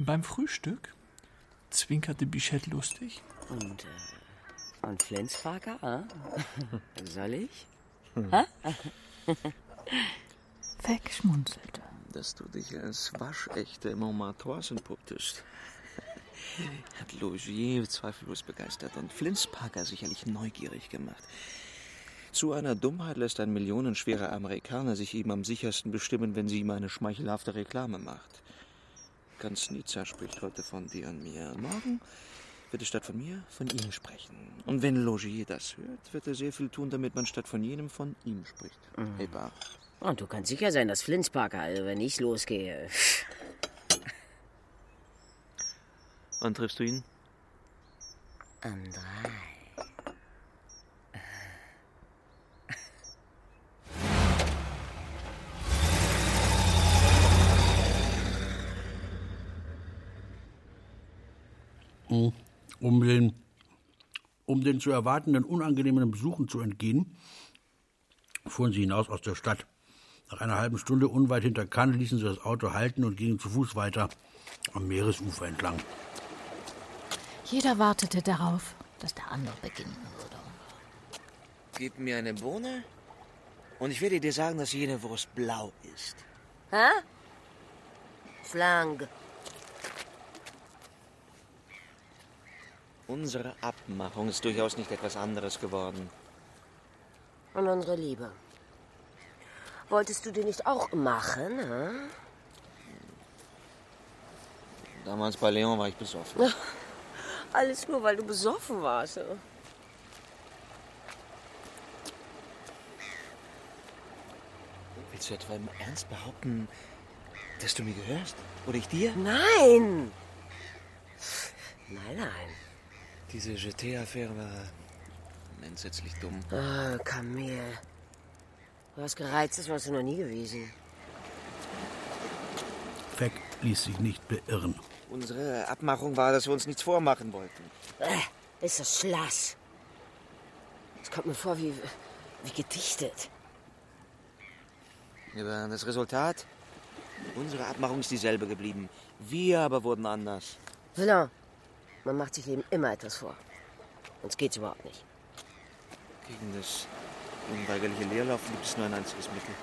Beim Frühstück zwinkerte Bichette lustig. Und, äh, und Flints Parker, ah? Soll ich? Hm. Ha? Fäck schmunzelte. Dass du dich als waschechte Montmartre entpupptest, hat Logier zweifellos begeistert und Flints Parker sicherlich neugierig gemacht. Zu einer Dummheit lässt ein millionenschwerer Amerikaner sich eben am sichersten bestimmen, wenn sie ihm eine schmeichelhafte Reklame macht. Ganz Nizza spricht heute von dir und mir. Morgen wird es statt von mir von ihm sprechen. Und wenn Logier das hört, wird er sehr viel tun, damit man statt von jenem von ihm spricht. Mhm. Hey, Bar. Und du kannst sicher sein, dass Flints Parker, also wenn ich losgehe. Wann triffst du ihn? Am drei. Um, um den, um den zu erwartenden unangenehmen Besuchen zu entgehen, fuhren sie hinaus aus der Stadt. Nach einer halben Stunde unweit hinter Cannes ließen sie das Auto halten und gingen zu Fuß weiter am Meeresufer entlang. Jeder wartete darauf, dass der andere beginnen würde. Gib mir eine Bohne und ich werde dir sagen, dass jede Wurst blau ist. Hä? Flank. Unsere Abmachung ist durchaus nicht etwas anderes geworden. Und unsere Liebe. Wolltest du die nicht auch machen, hä? Damals bei Leon war ich besoffen. Ach, alles nur, weil du besoffen warst. Ja. Willst du etwa im Ernst behaupten, dass du mir gehörst? Oder ich dir? Nein! Nein, nein. Diese Jeté-Affäre war entsetzlich dumm. Ah, Kamel. Du hast gereizt, das warst du noch nie gewesen. Fäck ließ sich nicht beirren. Unsere Abmachung war, dass wir uns nichts vormachen wollten. Äh, ist das Schlass. Es kommt mir vor wie, wie gedichtet. Aber das Resultat? Unsere Abmachung ist dieselbe geblieben. Wir aber wurden anders. Villa, man macht sich eben immer etwas vor. Uns geht's überhaupt nicht. Gegen das... unweigerliche Leerlaufen gibt es nur ein einziges Mittel.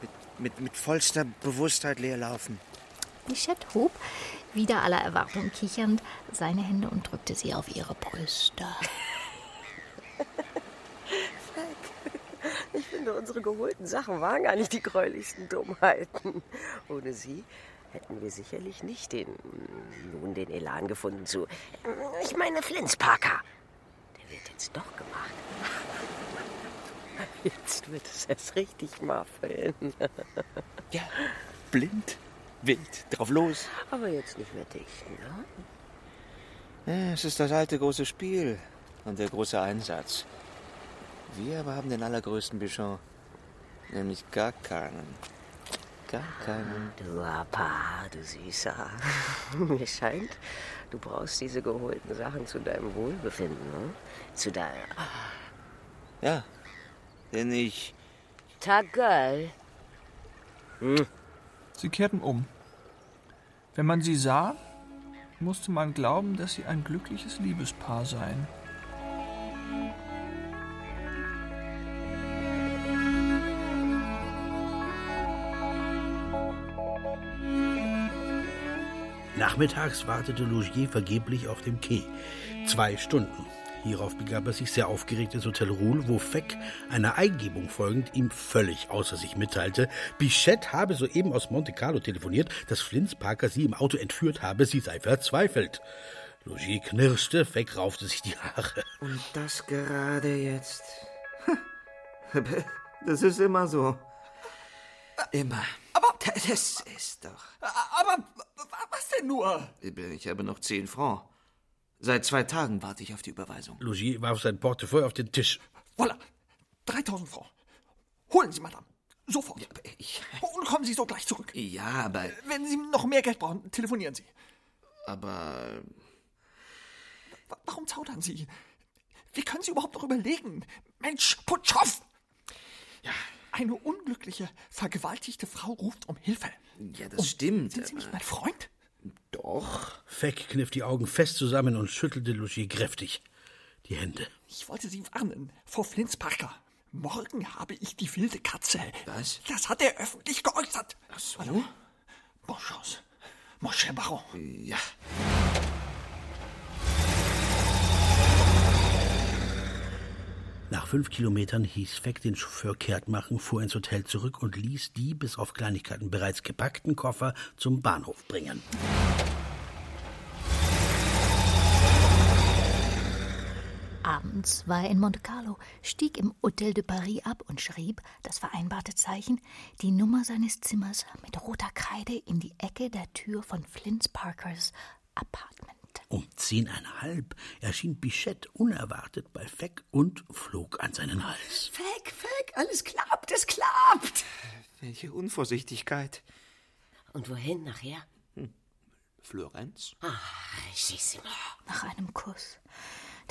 Mit, mit, mit vollster Bewusstheit leerlaufen. Bichette hob, wider aller Erwartung kichernd, seine Hände und drückte sie auf ihre Brüste. Ich finde, unsere geholten Sachen waren gar nicht die gräulichsten Dummheiten. Ohne sie hätten wir sicherlich nicht den, nun den Elan gefunden zu... Ich meine, Flints Parker. Der wird jetzt doch gemacht. Jetzt wird es erst richtig maffeln. Ja, blind, wild, drauf los. Aber jetzt nicht mehr dich, ne? Ja, es ist das alte große Spiel und der große Einsatz. Wir aber haben den allergrößten Bichon, nämlich gar keinen. Gar keinen. Du Papa, du Süßer. Mir scheint, du brauchst diese geholten Sachen zu deinem Wohlbefinden, ne? Zu deiner... Ja. Denn ich... Tagal. Hm. Sie kehrten um. Wenn man sie sah, musste man glauben, dass sie ein glückliches Liebespaar seien. Nachmittags wartete Logier vergeblich auf dem Quai. Zwei Stunden. Hierauf begab er sich sehr aufgeregt ins Hotel Ruhl, wo Fäck, einer Eingebung folgend, ihm völlig außer sich mitteilte, Bichette habe soeben aus Monte Carlo telefoniert, dass Flints Parker sie im Auto entführt habe, sie sei verzweifelt. Logier knirschte, Fäck raufte sich die Haare. Und das gerade jetzt. Das ist immer so. Immer. Aber Das ist doch... Aber was denn nur? Ich habe noch zehn Francs. Seit zwei Tagen warte ich auf die Überweisung. Logier warf sein Portefeuille auf den Tisch. Voilà, dreitausend Francs. Holen Sie, Madame. Sofort. Ja, ich... Und kommen Sie so gleich zurück. Ja, aber... Wenn Sie noch mehr Geld brauchen, telefonieren Sie. Aber... Warum zaudern Sie? Wie können Sie überhaupt noch überlegen? Mensch, Punschow! Ja. Eine unglückliche, vergewaltigte Frau ruft um Hilfe. Ja, das und stimmt. Sind Sie aber... nicht mein Freund? Doch. Fäck kniff die Augen fest zusammen und schüttelte Logier kräftig die Hände. Ich wollte Sie warnen vor Flints Parker. Morgen habe ich die wilde Katze. Was? Das hat er öffentlich geäußert. Ach so. Hallo? Bonne chance, mon cher Baron. Ja. Nach fünf Kilometern hieß Fäck den Chauffeur kehrt machen, fuhr ins Hotel zurück und ließ die bis auf Kleinigkeiten bereits gepackten Koffer zum Bahnhof bringen. Abends war er in Monte Carlo, stieg im Hotel de Paris ab und schrieb, das vereinbarte Zeichen, die Nummer seines Zimmers mit roter Kreide in die Ecke der Tür von Flints Parkers Apartment. Um zehneinhalb erschien Bichette unerwartet bei Fäck und flog an seinen Hals. Fäck, Fäck, alles klappt, es klappt. Welche Unvorsichtigkeit. Und wohin nachher? Hm. Florenz. Ah, richissimo. Nach einem Kuss,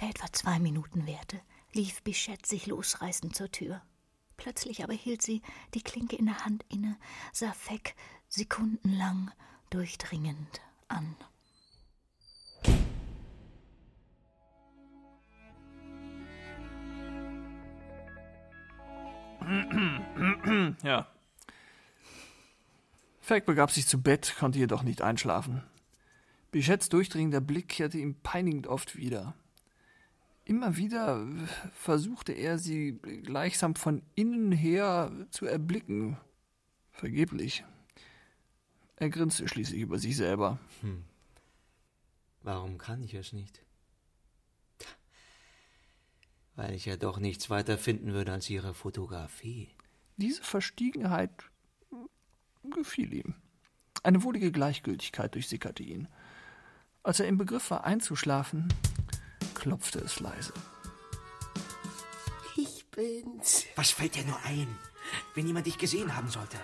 der etwa zwei Minuten währte, lief Bichette sich losreißend zur Tür. Plötzlich aber hielt sie, die Klinke in der Hand inne, sah Fäck sekundenlang durchdringend an. Ja. Fäck begab sich zu Bett, konnte jedoch nicht einschlafen. Bichettes durchdringender Blick kehrte ihm peinigend oft wieder. Immer wieder versuchte er, sie gleichsam von innen her zu erblicken. Vergeblich. Er grinste schließlich über sich selber. Hm. Warum kann ich es nicht? Weil ich ja doch nichts weiter finden würde als ihre Fotografie. Diese Verstiegenheit gefiel ihm. Eine wohlige Gleichgültigkeit durchsickerte ihn. Als er im Begriff war, einzuschlafen, klopfte es leise. Ich bin's. Was fällt dir nur ein, wenn jemand dich gesehen haben sollte?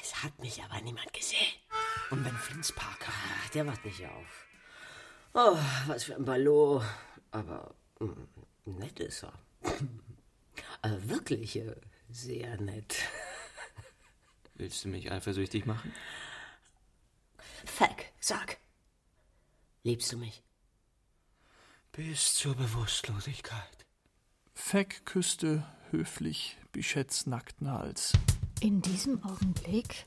Es hat mich aber niemand gesehen. Und wenn Flints Parker... Ach, der macht nicht auf. Oh, was für ein Ballon. Aber... Mh. Nett ist er. Also wirklich sehr nett. Willst du mich eifersüchtig machen? Fäck, sag. Liebst du mich? Bis zur Bewusstlosigkeit. Fäck küsste höflich Bichettes nackten Hals. In diesem Augenblick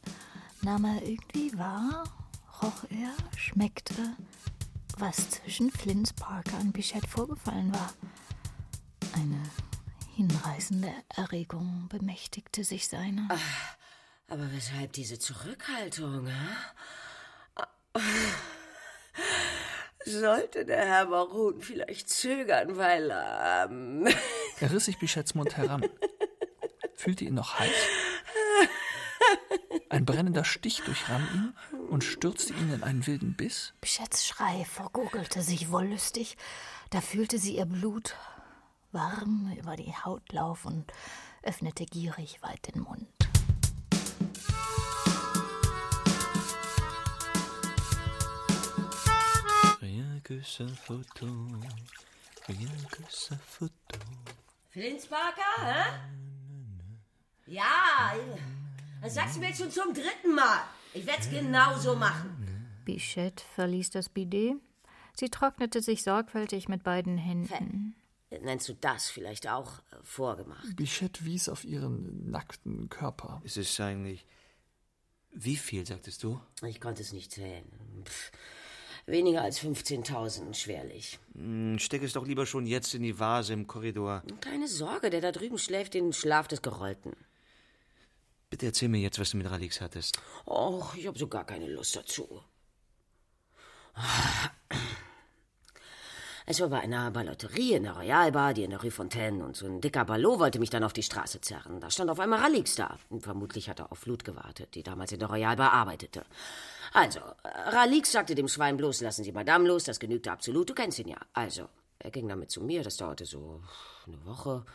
nahm er irgendwie wahr, roch er, schmeckte, was zwischen Flints Parker und Bichette vorgefallen war. Eine hinreißende Erregung bemächtigte sich seiner. Ach, aber weshalb diese Zurückhaltung? Hä? Sollte der Herr Baron vielleicht zögern, weil er... Ähm er riss sich Bichettes Mund heran, fühlte ihn noch heiß. Ein brennender Stich durchrann ihn und stürzte ihn in einen wilden Biss. Bichettes Schrei vergurgelte sich wollüstig, da fühlte sie ihr Blut... warm über die Haut lauf und öffnete gierig weit den Mund. Rien que sa photo, rien que sa photo. Flints Parker, hä? Ja, das sagst du mir jetzt schon zum dritten Mal. Ich werd's genauso machen. Bichette verließ das Bidet. Sie trocknete sich sorgfältig mit beiden Händen. Nennst du das vielleicht auch äh, vorgemacht? Bichette wies auf ihren nackten Körper. Es ist eigentlich... Wie viel, sagtest du? Ich konnte es nicht zählen. Pff, weniger als fünfzehntausend, schwerlich. Mm, steck es doch lieber schon jetzt in die Vase im Korridor. Keine Sorge, der da drüben schläft den Schlaf des Gerollten. Bitte erzähl mir jetzt, was du mit Ralix hattest. Och, ich hab so gar keine Lust dazu. Es war bei einer Ballotterie in der Royal Bar, die in der Rue Fontaine, und so ein dicker Ballot wollte mich dann auf die Straße zerren. Da stand auf einmal Ralix da. Und vermutlich hat er auf Luth gewartet, die damals in der Royal Bar arbeitete. Also, Ralix sagte dem Schwein bloß, lassen Sie Madame los, das genügte absolut, du kennst ihn ja. Also, er ging damit zu mir, das dauerte so eine Woche.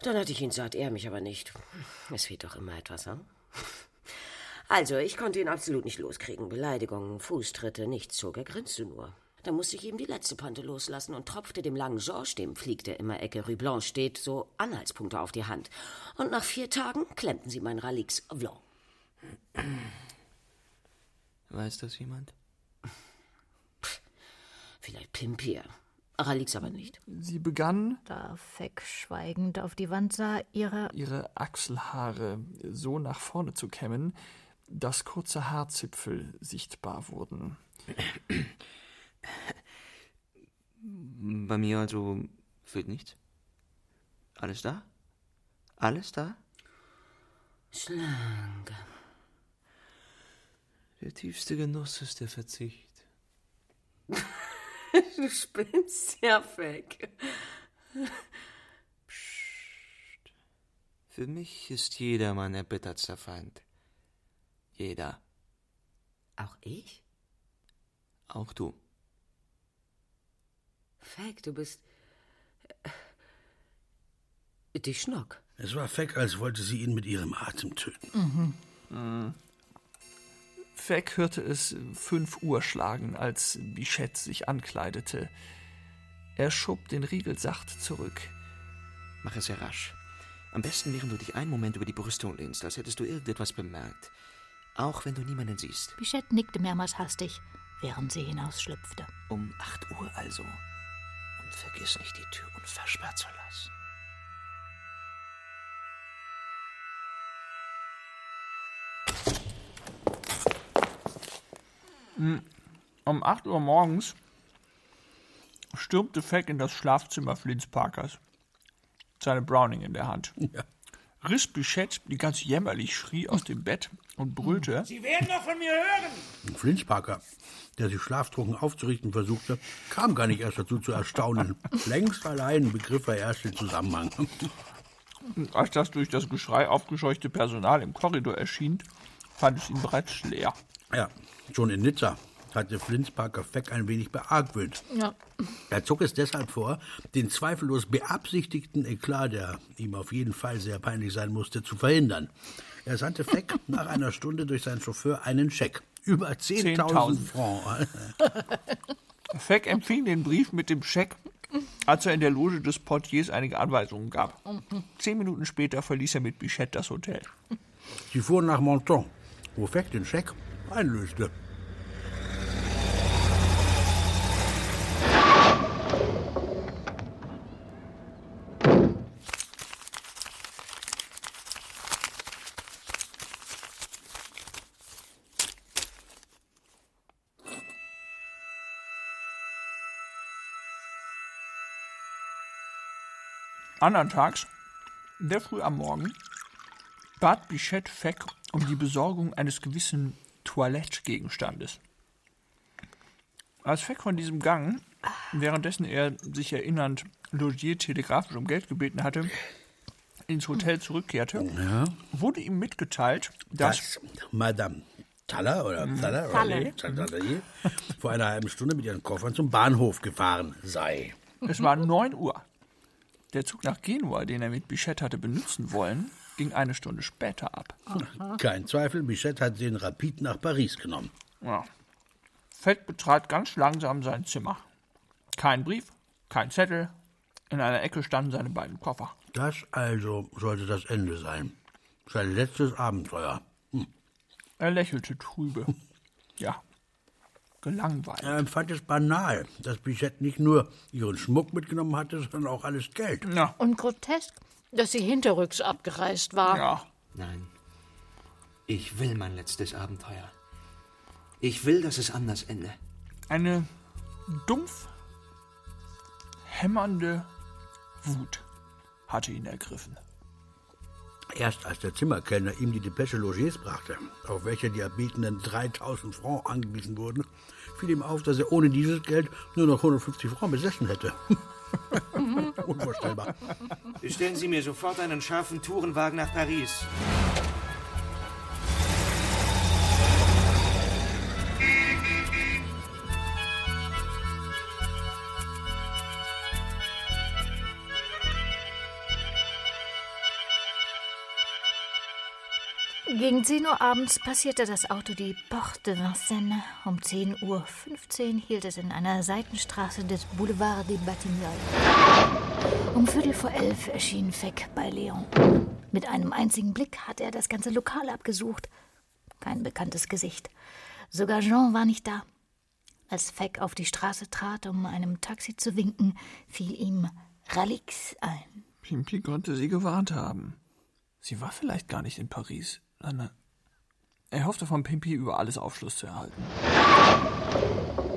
Dann hatte ich ihn satt, er mich aber nicht. Es fehlt doch immer etwas, hm? Also, ich konnte ihn absolut nicht loskriegen. Beleidigungen, Fußtritte, nichts, zog, er grinste nur. Da musste ich ihm die letzte Pante loslassen und tropfte dem langen Georges, dem Flieg, der immer Ecke Rue Blanche steht, so Anhaltspunkte auf die Hand. Und nach vier Tagen klemmten sie meinen Ralix Blanc. Weiß das jemand? Vielleicht Pimpier. Ralix aber nicht. Sie begann... Da Fäck schweigend auf die Wand sah, ihre... Ihre Achselhaare so nach vorne zu kämmen, dass kurze Haarzipfel sichtbar wurden. Bei mir also fehlt nichts. Alles da? Alles da? Schlange. Der tiefste Genuss ist der Verzicht. Du spinnst ja, Fäck. Psst. Für mich ist jeder mein erbittertster Feind. Jeder. Auch ich? Auch du. Fäck, du bist... Die Schnock. Es war Fäck, als wollte sie ihn mit ihrem Atem töten. Mhm. Äh. Fäck hörte es fünf Uhr schlagen, als Bichette sich ankleidete. Er schob den Riegel sacht zurück. Mach es sehr rasch. Am besten, während du dich einen Moment über die Brüstung lehnst, als hättest du irgendetwas bemerkt. Auch wenn du niemanden siehst. Bichette nickte mehrmals hastig, während sie hinausschlüpfte. Um acht Uhr also. Und vergiss nicht, die Tür unversperrt zu lassen. Um acht Uhr morgens stürmte Fäck in das Schlafzimmer Flints Parkers, seine Browning in der Hand. Ja. Riss Bichette, die ganz jämmerlich schrie, aus dem Bett und brüllte: Sie werden doch von mir hören! Flints Parker, der sich schlaftrunken aufzurichten versuchte, kam gar nicht erst dazu zu erstaunen. Längst allein begriff er erst den Zusammenhang. Als das durch das Geschrei aufgescheuchte Personal im Korridor erschien, fand es ihn bereits leer. Ja, schon in Nizza hatte Flints Parker Fäck ein wenig beargwöhnt. Ja. Er zog es deshalb vor, den zweifellos beabsichtigten Eklat, der ihm auf jeden Fall sehr peinlich sein musste, zu verhindern. Er sandte Fäck nach einer Stunde durch seinen Chauffeur einen Scheck. Über zehntausend Francs. Fäck empfing den Brief mit dem Scheck, als er in der Loge des Portiers einige Anweisungen gab. Zehn Minuten später verließ er mit Bichette das Hotel. Sie fuhren nach Menton, wo Fäck den Scheck einlöste. Andern Tags, sehr früh am Morgen, bat Bichette Fäck um die Besorgung eines gewissen Toilettgegenstandes. Als Fäck von diesem Gang, währenddessen er sich erinnernd Logier telegrafisch um Geld gebeten hatte, ins Hotel zurückkehrte, ja, wurde ihm mitgeteilt, dass... Das Madame Thaler oder Thaler Thaler Thaler vor einer halben Stunde mit ihren Koffern zum Bahnhof gefahren sei. Es war neun Uhr. Der Zug nach Genua, den er mit Bichette hatte benutzen wollen, ging eine Stunde später ab. Aha. Kein Zweifel, Bichette hat den Rapid nach Paris genommen. Ja. Fäck betrat ganz langsam sein Zimmer. Kein Brief, kein Zettel. In einer Ecke standen seine beiden Koffer. Das also sollte das Ende sein. Sein letztes Abenteuer. Hm. Er lächelte trübe. Ja. Gelangweilt. Er empfand es banal, dass Bichette nicht nur ihren Schmuck mitgenommen hatte, sondern auch alles Geld. Ja. Und grotesk, dass sie hinterrücks abgereist war. Ja. Nein, ich will mein letztes Abenteuer. Ich will, dass es anders endet. Eine dumpf hämmernde Wut hatte ihn ergriffen. Erst als der Zimmerkellner ihm die Depesche Logiers brachte, auf welche die erbetenen dreitausend Francs angewiesen wurden, fiel ihm auf, dass er ohne dieses Geld nur noch hundertfünfzig Francs besessen hätte. Unvorstellbar. Bestellen Sie mir sofort einen scharfen Tourenwagen nach Paris. Gegen zehn Uhr abends passierte das Auto die Porte de Vincennes. Um zehn Uhr fünfzehn hielt es in einer Seitenstraße des Boulevard des Batignolles. Um Viertel vor elf erschien Fäck bei Leon. Mit einem einzigen Blick hatte er das ganze Lokal abgesucht. Kein bekanntes Gesicht. Sogar Jean war nicht da. Als Fäck auf die Straße trat, um einem Taxi zu winken, fiel ihm Ralix ein. Pimpi konnte sie gewarnt haben. Sie war vielleicht gar nicht in Paris. Er hoffte von Pimpi über alles Aufschluss zu erhalten.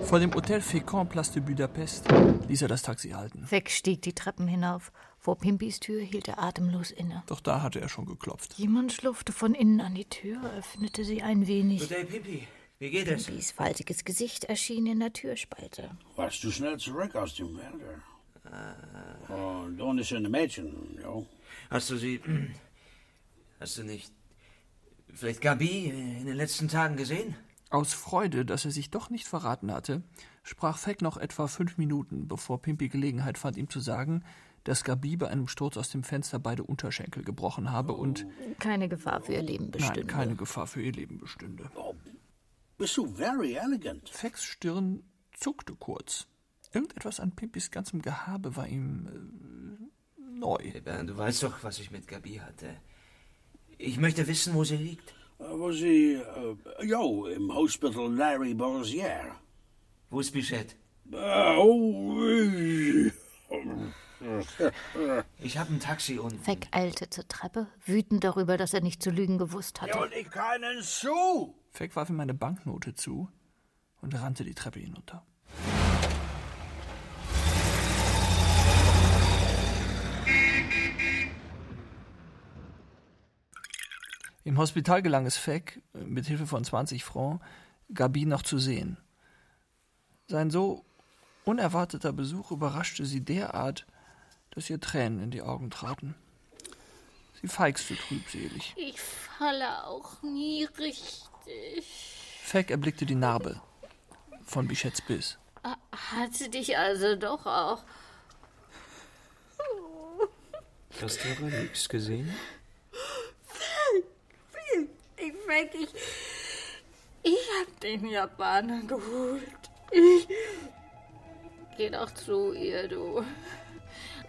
Vor dem Hotel Fécamp, Place de Budapest, ließ er das Taxi halten. Fäck stieg die Treppen hinauf. Vor Pimpis Tür hielt er atemlos inne. Doch da hatte er schon geklopft. Jemand schlurfte von innen an die Tür, öffnete sie ein wenig. Guten Tag, Pimpi. Wie geht es? Pimpis faltiges Gesicht erschien in der Türspalte. Warst du schnell zurück aus dem Wälder? Uh, oh, Don ist ein Mädchen, jo. Hast du sie... Hast du nicht... Vielleicht Gabi in den letzten Tagen gesehen? Aus Freude, dass er sich doch nicht verraten hatte, sprach Fäck noch etwa fünf Minuten, bevor Pimpi Gelegenheit fand, ihm zu sagen, dass Gabi bei einem Sturz aus dem Fenster beide Unterschenkel gebrochen habe und... Keine Gefahr für ihr Leben bestünde. Nein, keine Gefahr für ihr Leben bestünde. Oh, bist du very elegant. Fecks Stirn zuckte kurz. Irgendetwas an Pimpis ganzem Gehabe war ihm äh, neu. Hey Bernd, du weißt doch, was ich mit Gabi hatte. Ich möchte wissen, wo sie liegt. Wo sie... Äh, jo, im Hospital Lariboisière. Wo ist Bichette? Ich habe ein Taxi unten. Fäck eilte zur Treppe, wütend darüber, dass er nicht zu lügen gewusst hatte. Ja, und ich keinen zu! Fäck warf ihm eine Banknote zu und rannte die Treppe hinunter. Im Hospital gelang es Fäck, mit Hilfe von zwanzig Francs, Gabi noch zu sehen. Sein so unerwarteter Besuch überraschte sie derart, dass ihr Tränen in die Augen traten. Sie feixte trübselig. Ich falle auch nie richtig. Fäck erblickte die Narbe von Bichettes Biss. Hat sie dich also doch auch... Oh. Hast du aber nichts gesehen? Ich, ich hab den Japaner geholt. Ich, geh doch zu ihr, du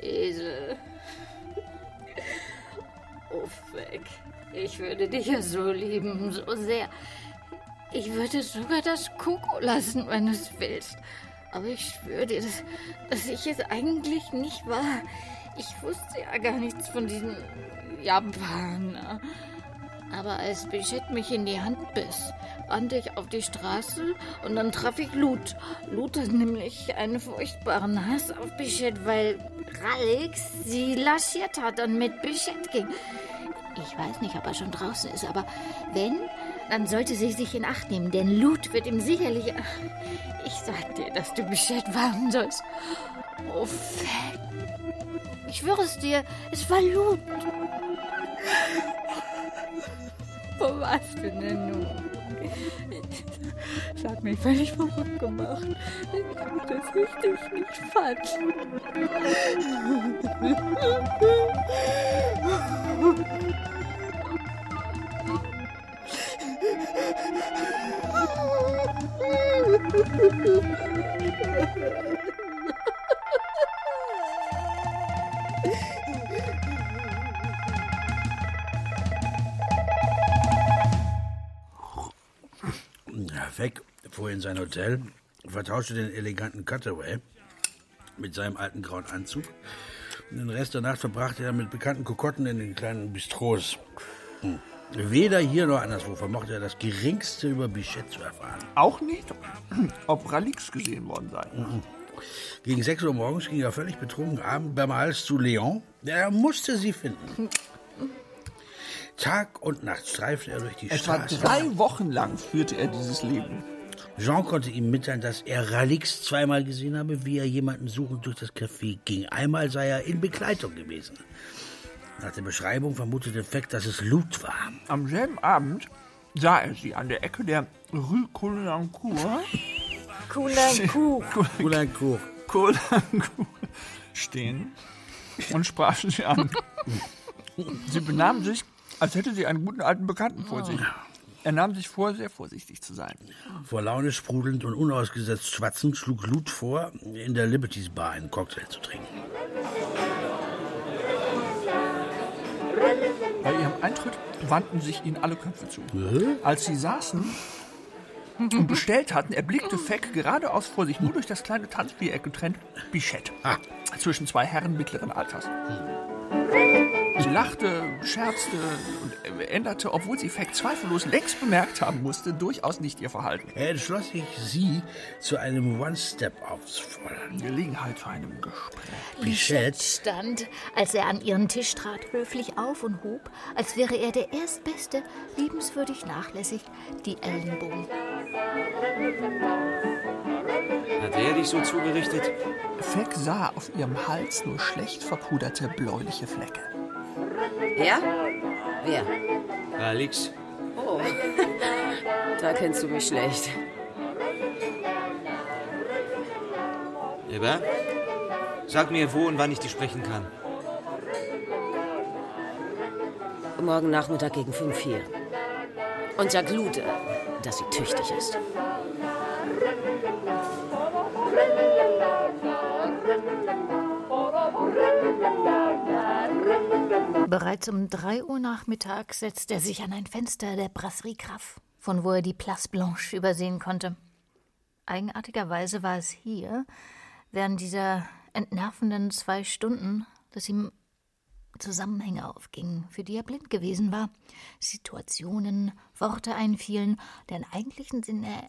Esel. Oh, Fäck. Ich würde dich ja so lieben, so sehr. Ich würde sogar das Kuckuck lassen, wenn du es willst. Aber ich schwöre dir, dass, dass ich es eigentlich nicht war. Ich wusste ja gar nichts von diesem Japaner. Aber als Bichette mich in die Hand biss, rannte ich auf die Straße und dann traf ich Luth. Luth hat nämlich einen furchtbaren Hass auf Bichette, weil Ralix sie laschiert hat und mit Bichette ging. Ich weiß nicht, ob er schon draußen ist, aber wenn, dann sollte sie sich in Acht nehmen, denn Luth wird ihm sicherlich... Ich sag dir, dass du Bichette warnen sollst. Oh, Fett. Ich schwöre es dir, es war Luth. Wo warst du denn nun? Das hat mich völlig verrückt gemacht. Ich glaube, dass ich dich nicht fand. Fäck fuhr in sein Hotel, vertauschte den eleganten Cutaway mit seinem alten grauen Anzug und den Rest der Nacht verbrachte er mit bekannten Kokotten in den kleinen Bistros. Hm. Weder hier noch anderswo vermochte er das Geringste über Bichette zu erfahren. Auch nicht, ob Ralix gesehen worden sei. Mhm. Gegen sechs Uhr morgens ging er völlig betrunken abends beim Hals zu Leon. Er musste sie finden. Tag und Nacht streifte er durch die Straße. Etwa drei Wochen lang führte er dieses Leben. Jean konnte ihm mitteilen, dass er Ralix zweimal gesehen habe, wie er jemanden suchend durch das Café ging. Einmal sei er in Begleitung gewesen. Nach der Beschreibung vermutete Fäck, dass es Luth war. Am selben Abend sah er sie an der Ecke der Rue Coulancourt. Coulancourt. Coulancourt. Coulancourt stehen und sprach sie an. Sie benahm sich, als hätte sie einen guten alten Bekannten vor sich. Er nahm sich vor, sehr vorsichtig zu sein. Vor Laune sprudelnd und unausgesetzt schwatzend schlug Luth vor, in der Liberty's Bar einen Cocktail zu trinken. Bei ihrem Eintritt wandten sich ihnen alle Köpfe zu. Mhm. Als sie saßen und bestellt hatten, erblickte Fäck geradeaus vor sich, nur durch das kleine Tanzviereck getrennt, Bichette. Ah. Zwischen zwei Herren mittleren Alters. Mhm. Sie lachte, scherzte und änderte, obwohl sie Fäck zweifellos längst bemerkt haben musste, durchaus nicht ihr Verhalten. Er entschloss sich, sie zu einem One-Step aufzufordern. Gelegenheit für ein Gespräch. Bichette stand, als er an ihren Tisch trat, höflich auf und hob, als wäre er der Erstbeste, liebenswürdig nachlässig, die Ellenbogen. Hat er dich so zugerichtet? Fäck sah auf ihrem Hals nur schlecht verpuderte, bläuliche Flecke. Ja? Wer? Ralix. Oh, da kennst du mich schlecht. Eva, sag mir, wo und wann ich dich sprechen kann. Morgen Nachmittag gegen fünf hier. Und sag Luth, dass sie tüchtig ist. Bereits um drei Uhr nachmittags setzte er sich an ein Fenster der Brasserie Graff, von wo er die Place Blanche übersehen konnte. Eigenartigerweise war es hier, während dieser entnervenden zwei Stunden, dass ihm Zusammenhänge aufgingen, für die er blind gewesen war, Situationen, Worte einfielen, deren eigentlichen Sinn er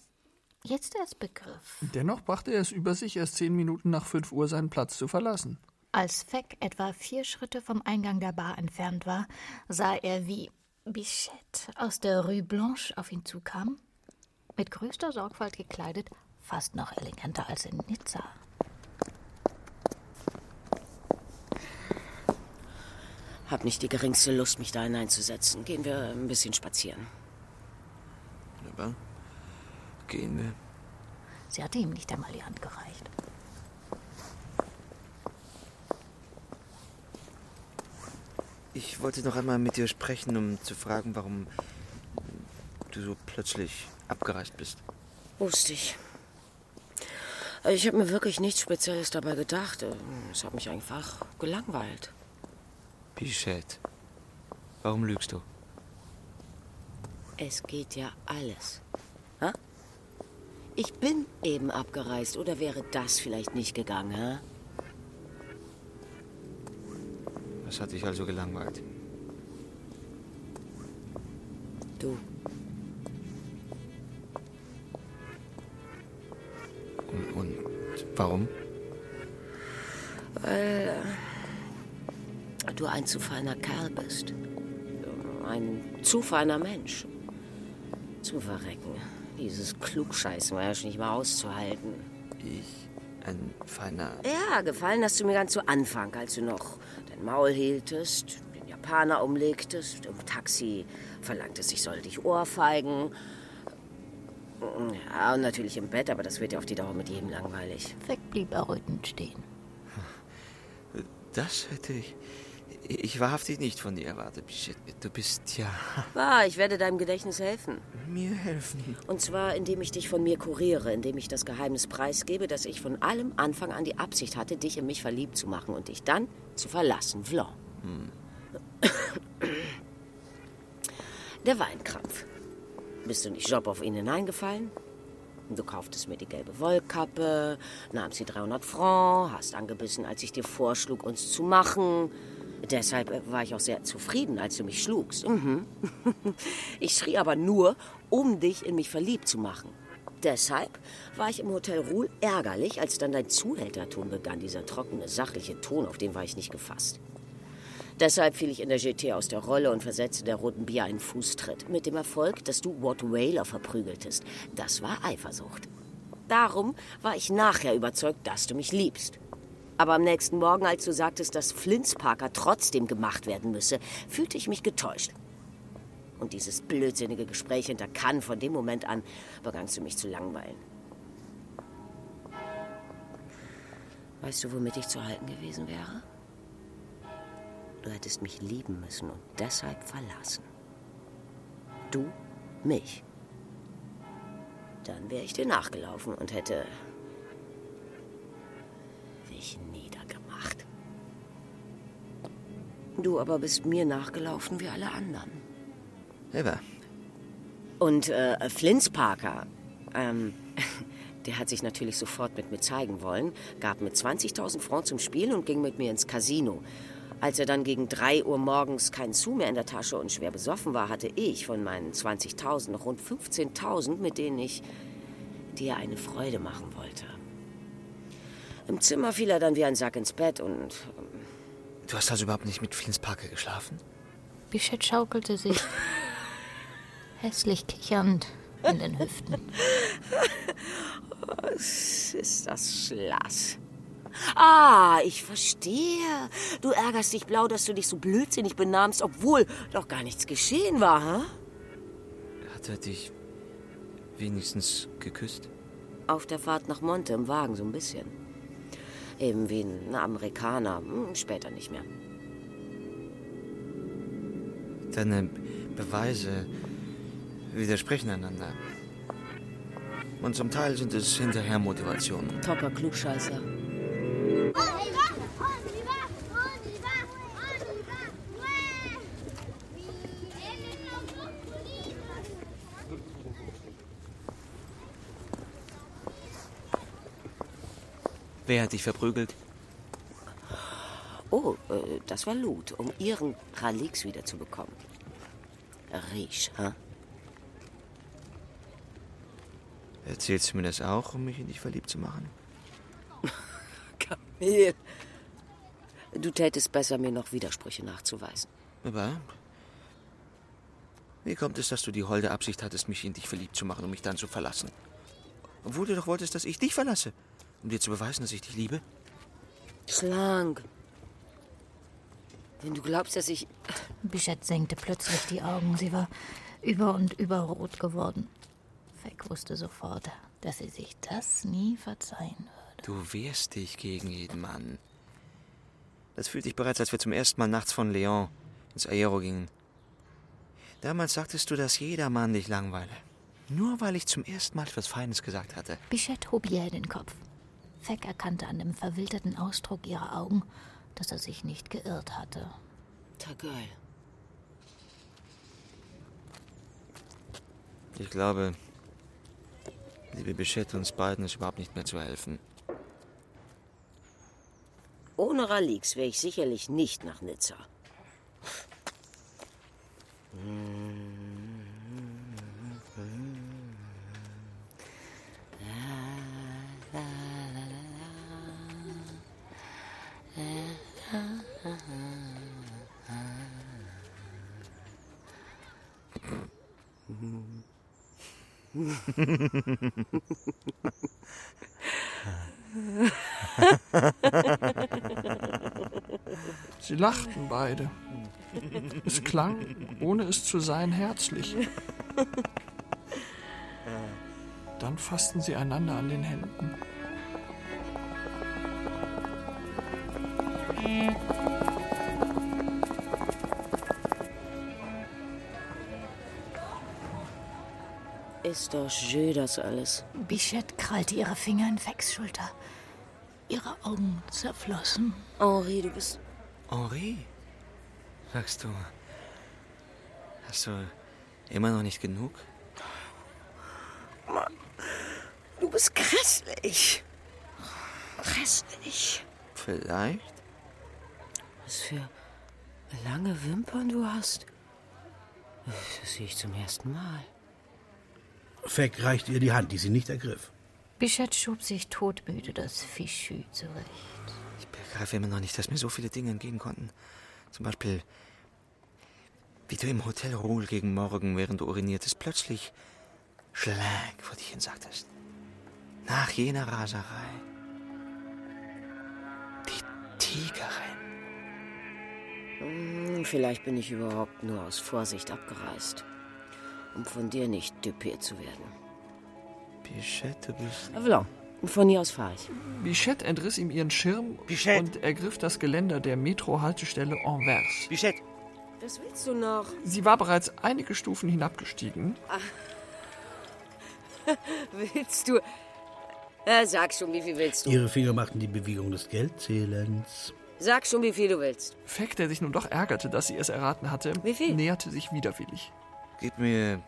jetzt erst begriff. Dennoch brachte er es über sich, erst zehn Minuten nach fünf Uhr seinen Platz zu verlassen. Als Fäck etwa vier Schritte vom Eingang der Bar entfernt war, sah er, wie Bichette aus der Rue Blanche auf ihn zukam, mit größter Sorgfalt gekleidet, fast noch eleganter als in Nizza. Hab nicht die geringste Lust, mich da hineinzusetzen. Gehen wir ein bisschen spazieren. Aber gehen wir. Sie hatte ihm nicht einmal die Hand gereicht. Ich wollte noch einmal mit dir sprechen, um zu fragen, warum du so plötzlich abgereist bist. Wusste ich. Ich habe mir wirklich nichts Spezielles dabei gedacht. Es hat mich einfach gelangweilt. Bichette, warum lügst du? Es geht ja alles. Ha? Ich bin eben abgereist, oder wäre das vielleicht nicht gegangen, ha? Das hat dich also gelangweilt. Du. Und, und warum? Weil äh, du ein zu feiner Kerl bist. Ein zu feiner Mensch. Zum Verrecken. Dieses Klugscheißen war ja schon nicht mal auszuhalten. Ich? Ein feiner... Ja, gefallen hast du mir ganz zu Anfang, als du noch... Maul hieltest, den Japaner umlegtest, im Taxi verlangtest, ich soll dich ohrfeigen. Ja, und natürlich im Bett, aber das wird ja auf die Dauer mit jedem langweilig. Fäck blieb errötend stehen. Das hätte ich... Ich wahrhaftig nicht von dir erwartet, Bichette. Du bist ja... Wahr, ich werde deinem Gedächtnis helfen. Mir helfen? Und zwar, indem ich dich von mir kuriere, indem ich das Geheimnis preisgebe, dass ich von allem Anfang an die Absicht hatte, dich in mich verliebt zu machen und dich dann zu verlassen. Vlan. Hm. Der Weinkrampf. Bist du nicht Job auf ihn hineingefallen? Du kauftest mir die gelbe Wollkappe, nahmst die dreihundert Francs, hast angebissen, als ich dir vorschlug, uns zu machen... Deshalb war ich auch sehr zufrieden, als du mich schlugst. Mhm. Ich schrie aber nur, um dich in mich verliebt zu machen. Deshalb war ich im Hotel Ruhl ärgerlich, als dann dein Zuhälterton begann, dieser trockene, sachliche Ton, auf den war ich nicht gefasst. Deshalb fiel ich in der Jeté aus der Rolle und versetzte der Roten Bia einen Fußtritt. Mit dem Erfolg, dass du Watt Whaler verprügeltest. Das war Eifersucht. Darum war ich nachher überzeugt, dass du mich liebst. Aber am nächsten Morgen, als du sagtest, dass Flints Parker trotzdem gemacht werden müsse, fühlte ich mich getäuscht. Und dieses blödsinnige Gespräch hinter Cannes, von dem Moment an begannst du mich zu langweilen. Weißt du, womit ich zu halten gewesen wäre? Du hättest mich lieben müssen und deshalb verlassen. Du mich. Dann wäre ich dir nachgelaufen und hätte dich niedergemacht. Du aber bist mir nachgelaufen wie alle anderen. Eva. Und äh, Flints Parker, ähm... der hat sich natürlich sofort mit mir zeigen wollen, gab mir zwanzigtausend Francs zum Spiel und ging mit mir ins Casino. Als er dann gegen drei Uhr morgens keinen Sou mehr in der Tasche und schwer besoffen war, hatte ich von meinen zwanzigtausend noch rund fünfzehntausend, mit denen ich dir eine Freude machen wollte. Im Zimmer fiel er dann wie ein Sack ins Bett und... Ähm du hast also überhaupt nicht mit Flints Parker geschlafen? Bichette schaukelte sich hässlich kichernd in den Hüften. Was ist das Schlass? Ah, ich verstehe. Du ärgerst dich blau, dass du dich so blödsinnig benahmst, obwohl noch gar nichts geschehen war, hä? Hat er dich wenigstens geküsst? Auf der Fahrt nach Monte im Wagen so ein bisschen. Eben wie ein Amerikaner. Hm, später nicht mehr. Deine Beweise widersprechen einander. Und zum Teil sind es hinterher Motivationen. Topper Klugscheißer. Wer hat dich verprügelt? Oh, äh, das war Luth, um ihren Ralix wiederzubekommen. Riech, hä? Huh? Erzählst du mir das auch, um mich in dich verliebt zu machen? Camille, du tätest besser, mir noch Widersprüche nachzuweisen. Aber wie kommt es, dass du die holde Absicht hattest, mich in dich verliebt zu machen, um mich dann zu verlassen? Obwohl du doch wolltest, dass ich dich verlasse, um dir zu beweisen, dass ich dich liebe? Schlank. Wenn du glaubst, dass ich... Bichette senkte plötzlich die Augen. Sie war über und über rot geworden. Fäck wusste sofort, dass sie sich das nie verzeihen würde. Du wehrst dich gegen jeden Mann. Das fühlte ich bereits, als wir zum ersten Mal nachts von Leon ins Aero gingen. Damals sagtest du, dass jeder Mann dich langweile. Nur weil ich zum ersten Mal etwas Feines gesagt hatte. Bichette hob jäh den Kopf. Fäck erkannte an dem verwilderten Ausdruck ihrer Augen, dass er sich nicht geirrt hatte. Ta geil. Ich glaube... Liebe Bichette, uns beiden ist überhaupt nicht mehr zu helfen. Ohne Ralix wäre ich sicherlich nicht nach Nizza. Sie lachten beide. Es klang, ohne es zu sein, herzlich. Dann fassten sie einander an den Händen. Ist doch schön, das alles. Bichette krallte ihre Finger in Fecks Schulter. Ihre Augen zerflossen. Henri, du bist... Henri? Sagst du... Hast du immer noch nicht genug? Mann, du bist grässlich. Grässlich. Vielleicht? Was für lange Wimpern du hast. Das sehe ich zum ersten Mal. Fäck reicht ihr die Hand, die sie nicht ergriff. Bichette schob sich todmüde das Fischü zurecht. Ich begreife immer noch nicht, dass mir so viele Dinge entgehen konnten. Zum Beispiel, wie du im Hotel Ruhl gegen Morgen, während du uriniertest, plötzlich Schlag vor dich hin sagtest. Nach jener Raserei. Die Tigerin. Vielleicht bin ich überhaupt nur aus Vorsicht abgereist, um von dir nicht düpiert zu werden. Bichette bist du. Voilà. Von hier aus fahre ich. Bichette entriss ihm ihren Schirm Bichette. und ergriff das Geländer der Metro-Haltestelle Anvers. Bichette! Das willst du noch? Sie war bereits einige Stufen hinabgestiegen. Ach. Willst du? Ja, sag schon, wie viel willst du? Ihre Finger machten die Bewegung des Geldzählens. Sag schon, wie viel du willst. Fäck, der sich nun doch ärgerte, dass sie es erraten hatte, wie viel? Näherte sich widerwillig. Gib mir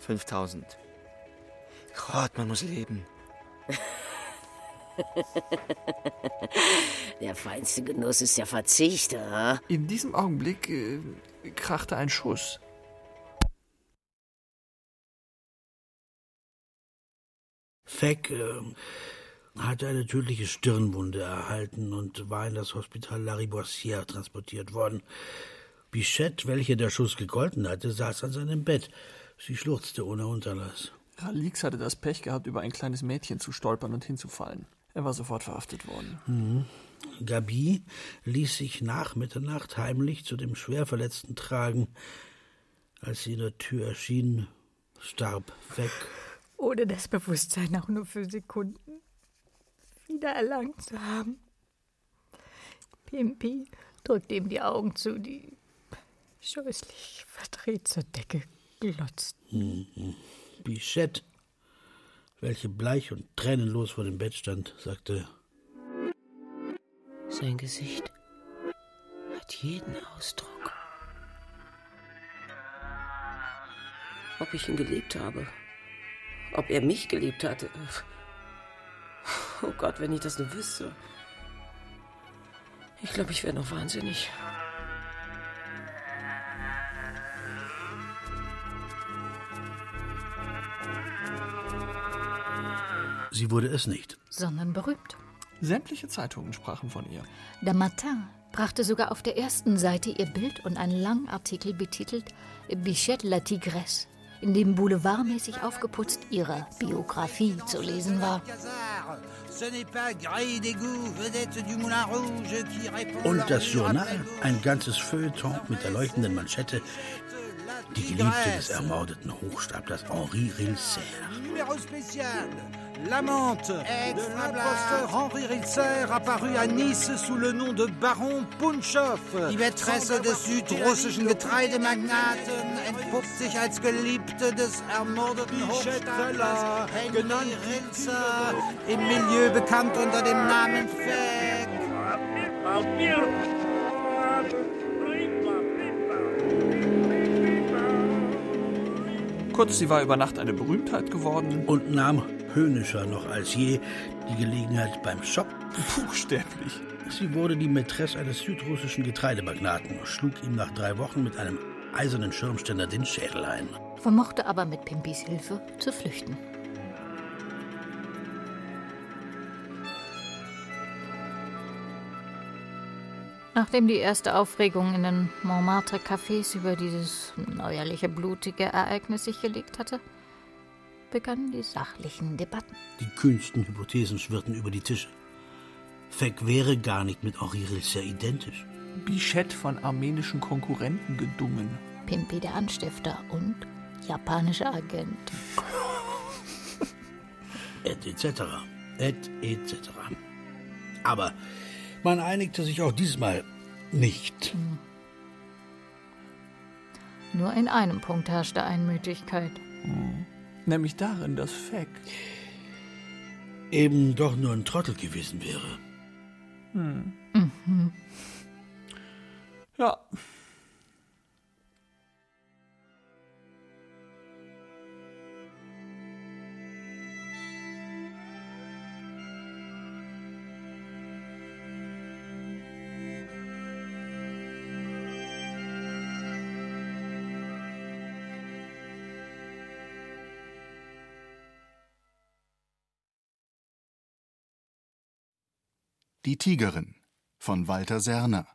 fünftausend. Gott, man muss leben. Der feinste Genuss ist der Verzicht, oder? In diesem Augenblick äh, krachte ein Schuss. Fäck äh, hatte eine tödliche Stirnwunde erhalten und war in das Hospital Lariboisière transportiert worden. Bichette, welche der Schuss gegolten hatte, saß an seinem Bett. Sie schluchzte ohne Unterlass. Ralix hatte das Pech gehabt, über ein kleines Mädchen zu stolpern und hinzufallen. Er war sofort verhaftet worden. Mhm. Gabi ließ sich nach Mitternacht heimlich zu dem Schwerverletzten tragen. Als sie in der Tür erschien, starb Fäck. Ohne das Bewusstsein auch nur für Sekunden wiedererlangt zu haben. Pimpi drückte ihm die Augen zu, die scheußlich verdreht zur Decke glotzten. Mhm. Bichette, welche bleich und tränenlos vor dem Bett stand, sagte: Sein Gesicht hat jeden Ausdruck. Ob ich ihn geliebt habe, ob er mich geliebt hatte. Oh Gott, wenn ich das nur wüsste. Ich glaube, ich wäre noch wahnsinnig. Sie wurde es nicht. Sondern berühmt. Sämtliche Zeitungen sprachen von ihr. Der Matin brachte sogar auf der ersten Seite ihr Bild und einen langen Artikel betitelt Bichette la Tigresse, in dem boulevardmäßig aufgeputzt ihre Biografie zu lesen war. Und das Journal, ein ganzes Feuilleton mit der leuchtenden Manschette: Die Geliebte des ermordeten Hochstaplers Henri Rilser. Numéro spécial. L'amante de l'imposteur Henri Rilser, apparu à Nice sous le nom de Baron Punschow. Die Mätresse des südrussischen Getreidemagnaten entpuppt sich als Geliebte des ermordeten Hochstaplers Henri Rilser, im Milieu bekannt unter dem Namen Fäck. Kurz, sie war über Nacht eine Berühmtheit geworden und nahm höhnischer noch als je die Gelegenheit beim Shop. Buchstäblich. Sie wurde die Mätresse eines südrussischen Getreidemagnaten und schlug ihm nach drei Wochen mit einem eisernen Schirmständer den Schädel ein. Vermochte aber mit Pimpis Hilfe zu flüchten. Nachdem die erste Aufregung in den Montmartre-Cafés über dieses neuerliche, blutige Ereignis sich gelegt hatte, begannen die sachlichen Debatten. Die kühnsten Hypothesen schwirrten über die Tische. Fäck wäre gar nicht mit Henri Rilser identisch. Bichette von armenischen Konkurrenten gedungen. Pimpi der Anstifter und japanischer Agent. Et cetera. Et cetera. Aber man einigte sich auch diesmal nicht. Hm. Nur in einem Punkt herrschte Einmütigkeit. Hm. Nämlich darin, dass Fäck eben doch nur ein Trottel gewesen wäre. Hm. Mhm. Ja. Die Tigerin von Walter Serner.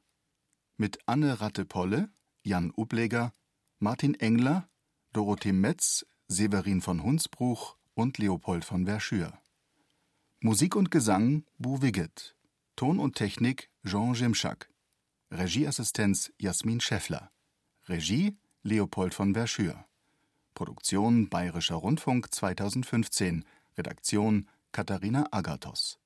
mit Anne Rattepolle, Jan Ubleger, Martin Engler, Dorothee Metz, Severin von Hunsbruch und Leopold von Verschür. Musik und Gesang Bu Wiggett, Ton und Technik Jean Jimschak, Regieassistenz Jasmin Schäffler, Regie Leopold von Verschür, Produktion Bayerischer Rundfunk zweitausendfünfzehn, Redaktion Katharina Agathos.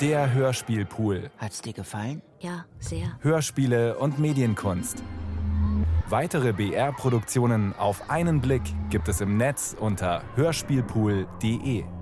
Der Hörspielpool. Hat's dir gefallen? Ja, sehr. Hörspiele und Medienkunst. Weitere B R-Produktionen auf einen Blick gibt es im Netz unter hörspielpool punkt de.